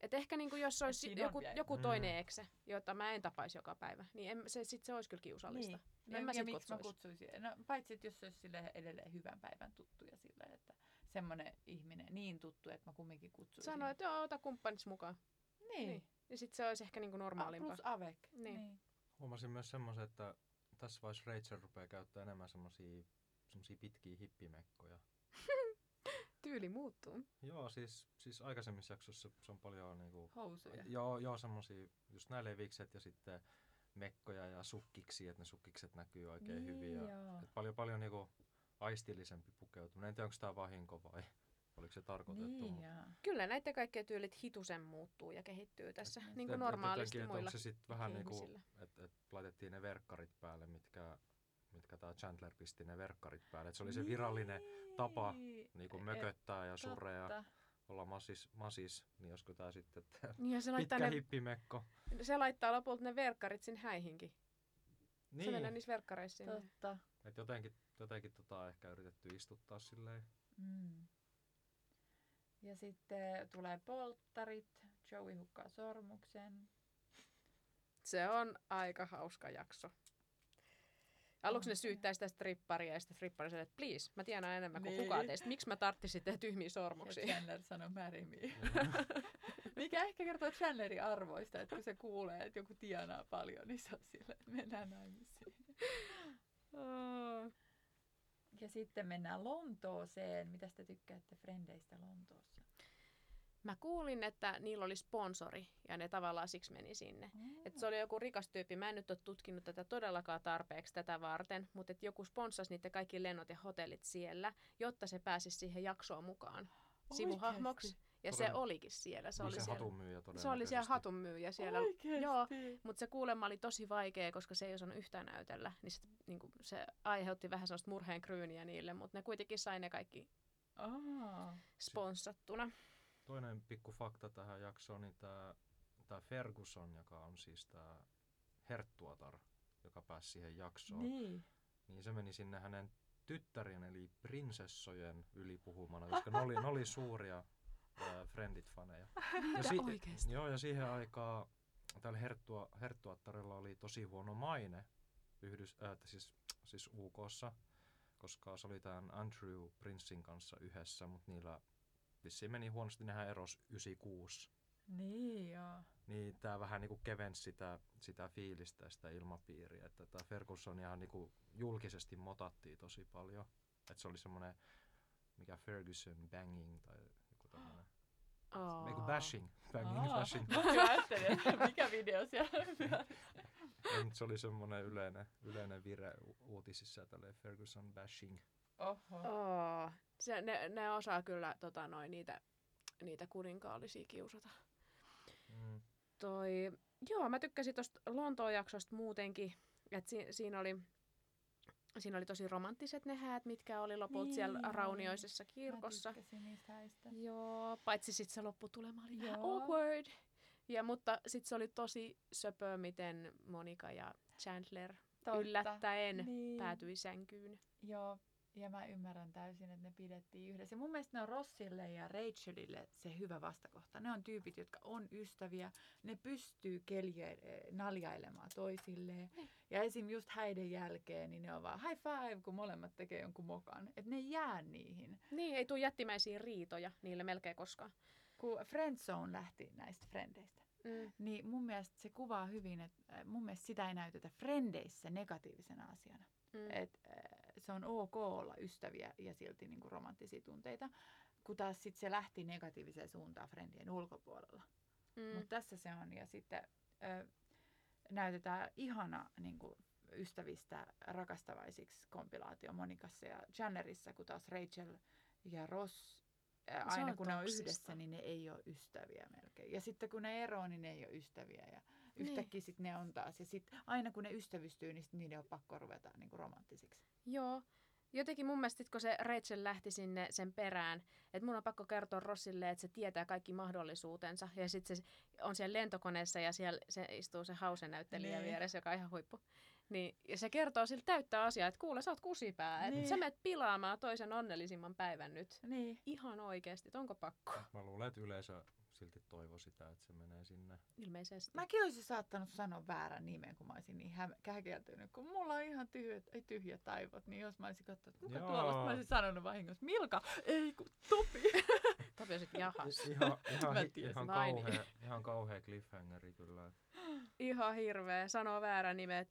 Et ehkä niin kuin jos olisi joku, joku toinen eksä, jota mä en tapaisi joka päivä, niin en, se, sit se olisi kyllä kiusallista. Niin. En mä sit miksi mä kutsuisin? No, paitsi, jos se olisi sille edelleen hyvän päivän tuttuja sillä, että semmoinen ihminen niin tuttu, että mä kumminkin kutsuisin. Sano, että joo, ota kumppanits mukaan. Niin. niin. Ja sit se olisi ehkä niin kuin normaalimpaa. Plus avec. Niin. niin. Huomasin myös semmoisen, että tässä vaiheessa Rachel rupeaa käyttää enemmän semmoisia pitkiä hippimekkoja. Tyyli muuttuu. Joo, siis, siis aikaisemmissa jaksossa se on paljon niinku... Housuja. Joo, joo semmosia just nämä levikset ja sitten mekkoja ja sukkiksi, että ne sukkikset näkyy oikein niin, hyvin. Ja, et paljon paljon niinku aistillisempi pukeutuminen. En tiedä, onko tämä vahinko vai oliko se tarkoitettu. Niin, kyllä näitä kaikkia tyylit hitusen muuttuu ja kehittyy tässä et, niin kuin normaalisti et, et, et, muilla. Onko se sitten vähän niin kuin, että et laitettiin ne verkkarit päälle, mitkä... mitkä tämä Chandler pisti ne verkkarit päälle. Et se oli se virallinen niin. tapa niin mököttää ja surea ja olla masis, masis. Niin josko tämä sitten niin se pitkä ne, hippimekko. Se laittaa lopulta ne verkkarit sinne häihinkin. Niin. Se mennään niissä verkkareissa sinne. Totta. Et jotenkin jotenkin tota ehkä yritetty istuttaa silleen. Mm. Ja sitten tulee polttarit. Joey hukkaa sormuksen. Se on aika hauska jakso. Aluksi ne syyttäisi sitä stripparia ja sitten strippari sanoi, että please, mä tiedän enemmän kuin niin. kukaan teistä. Miksi mä tarttisin tehdä tyhmiä sormuksia? Ja Chandler sanoi marry me. Mikä ehkä kertoo Chandlerin arvoista, että kun se kuulee, että joku tienaa paljon, niin se on sillä, että mennään naimisiin. Ja sitten mennään Lontooseen. Mitäs te tykkäätte frendeistä Lontoossa? Mä kuulin, että niillä oli sponsori ja ne tavallaan siksi meni sinne. Mm. Että se oli joku rikas tyyppi. Mä en nyt ole tutkinut tätä todellakaan tarpeeksi tätä varten, mutta että joku sponssasi niitä kaikki lennot ja hotellit siellä, jotta se pääsisi siihen jaksoon mukaan sivuhahmoksi. Ja Toden... se olikin siellä. Se niin oli se hatunmyyjä todennäköisesti. Se oli siellä hatunmyyjä siellä. Oikeasti? Joo, mutta se kuulemma oli tosi vaikea, koska se ei osannut yhtään näytellä. Niin se, niin kuin, se aiheutti vähän sellaista murheenkryyniä niille, mutta ne kuitenkin sai ne kaikki Aa. sponsattuna. Toinen pikku fakta tähän jaksoon, niin tämä, tämä Ferguson, joka on siis tämä herttuatar, joka pääsi siihen jaksoon, niin, niin se meni sinne hänen tyttärien eli prinsessojen ylipuhumana, koska ne oli, ne oli suuria ää, Frendit-faneja. Ja si- oikeasti? Joo, ja siihen aikaan tällä herttua, herttuattarilla oli tosi huono maine yhdys, ää, siis, siis U K:ssa, koska se oli tämän Andrew Prinssin kanssa yhdessä, mutta niillä vissiin meni huonosti, nehän erosi yhdeksänkymmentäkuusi. Niin joo. Niin tää vähän niinku kevensi sitä, sitä fiilistä, sitä ilmapiiriä, että tää Fergusoniahan niinku julkisesti motattiin tosi paljon. Että se oli semmoinen, mikä Ferguson banging tai joku tämmöinen. Oh. Eiku bashing, banging, oh. bashing. Mä ajattelin, mikä video siellä. Se oli semmoinen yleinen, yleinen vire uutisissa, tälleen Ferguson bashing. Oho. Oh. Se, ne, ne osaa kyllä tota, noin, niitä, niitä kurinkaallisia kiusata. Mm. Toi, joo, mä tykkäsin tosta Lontoon jaksosta muutenkin, että si, siinä oli... Siinä oli tosi romanttiset ne häät, mitkä oli lopulta niin, siellä raunioisessa kirkossa. Mä tykkäsin niistä häistä. Joo, paitsi sitten se lopputulema oli vähän awkward. Ja, mutta sitten se oli tosi söpö, miten Monica ja Chandler Totta. yllättäen niin. päätyi sänkyyn. Joo, ja mä ymmärrän täysin, että ne pidettiin yhdessä. Ja mun mielestä ne on Rossille ja Rachelille se hyvä vastakohta. Ne on tyypit, jotka on ystäviä. Ne pystyy kelje- naljailemaan toisilleen. Hei. Ja esim. Just häiden jälkeen, niin ne on vaan high five, kun molemmat tekee jonkun mokan. Että ne jää niihin. Niin, ei tule jättimäisiä riitoja niille melkein koskaan. Kun Friendzone lähti näistä frendeistä, mm. niin mun mielestä se kuvaa hyvin, että mun mielestä sitä ei näytetä frendeissä negatiivisena asiana. Mm. Että se on ok olla ystäviä ja silti niinku romanttisia tunteita, kun taas sitten se lähti negatiiviseen suuntaan frendien ulkopuolella. Mm. Mutta tässä se on, ja sitten ö, näytetään ihana niinku, ystävistä rakastavaisiksi kompilaatio Monicassa ja Chandlerissa, kun taas Rachel ja Ross, ä, aina kun ne on yhdessä, niin ne ei ole ystäviä melkein. Ja sitten kun ne eroon, niin ne ei ole ystäviä ja... Yhtäkkiä sitten ne on taas. Ja sitten aina kun ne ystävystyy, niin niiden on pakko ruveta niinku romanttisiksi. Joo. Jotenkin mun mielestä, kun se Rachel lähti sinne sen perään, että mun on pakko kertoa Rossille, että se tietää kaikki mahdollisuutensa. Ja sitten se on siellä lentokoneessa ja siellä se istuu se hausenäyttelijä niin. vieressä, joka on ihan huippu. Niin, ja se kertoo sille täyttä asiaa, että kuule, sä oot kusipää. Niin. Että sä menet pilaamaan toisen onnellisimman päivän nyt. Niin. Ihan oikeasti, onko pakko? Mä luulen, että yleensä... Silti toivo sitä, että se menee sinne. Ilmeisesti. Mäkin olisin saattanut sanoa väärän nimen, kun mä olisin niin häm- käkeltynyt, kun mulla on ihan tyhjät, ei tyhjät aivot, niin jos mä olisin katsonut, kuka tuolla, mä olisin sanonut vahingossa, Milka, ei kun Topi. Topi on sitten jahas. Ihan, ihan, ihan, kauhea, ihan kauhea cliffhangeri kyllä. Ihan hirveä, sanoo väärän nimen.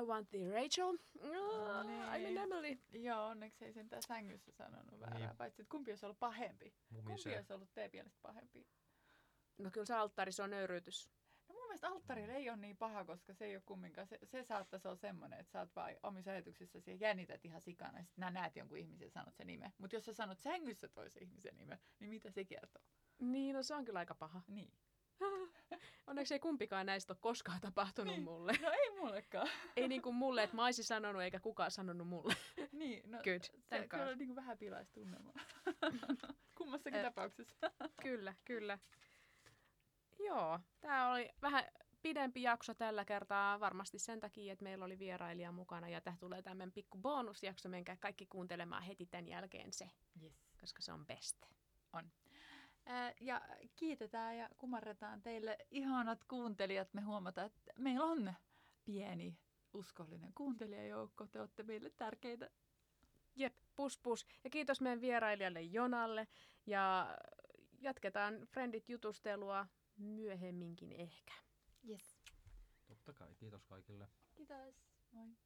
I want the Rachel. No, niin. I'm in Emily. Joo, onneksi ei sentään sängyssä sanonut väärää, niin. Paitsi että kumpi olisi ollut pahempi? Mumisee. Kumpi olisi ollut teidän mielestä pahempi? No kyllä se alttari, se on nöyryytys. No mun mielestä alttarilla ei ole niin paha, koska se ei ole kumminkaan. Se, se saattaisi olla semmoinen, että sä oot vaan omissa ajatuksissa ja jännität ihan sikana. Ja sitten näet jonkun ihmisen ja sanot sen nimen. Mutta jos sä sanot sängyssä toisen ihmisen nimen, niin mitä se kertoo? Niin, no se on kyllä aika paha. Niin. Onneksi ei kumpikaan näistä ole koskaan tapahtunut niin. mulle. No ei mullekaan. Ei niin kuin mulle, että mä olisin sanonut eikä kukaan sanonut mulle. Niin, no Good. se kyllä on niin kuin vähän pilaistunnelmaa. Kummassakin Et, tapauksessa. Kyllä, kyllä. Joo, tää oli vähän pidempi jakso tällä kertaa varmasti sen takia, että meillä oli vierailija mukana. Ja tähän tulee tämmöinen pikku bonusjakso, menkää kaikki kuuntelemaan heti tämän jälkeen se. Yes. Koska se on best. On. Ja kiitetään ja kumarretaan teille ihanat kuuntelijat. Me huomataan, että meillä on pieni uskollinen kuuntelijajoukko. Te olette meille tärkeitä. Jep, pus pus. Ja kiitos meidän vierailijalle Jonalle. Ja jatketaan Frendit jutustelua myöhemminkin ehkä. Yes. Totta kai. Kiitos kaikille. Kiitos. Moi.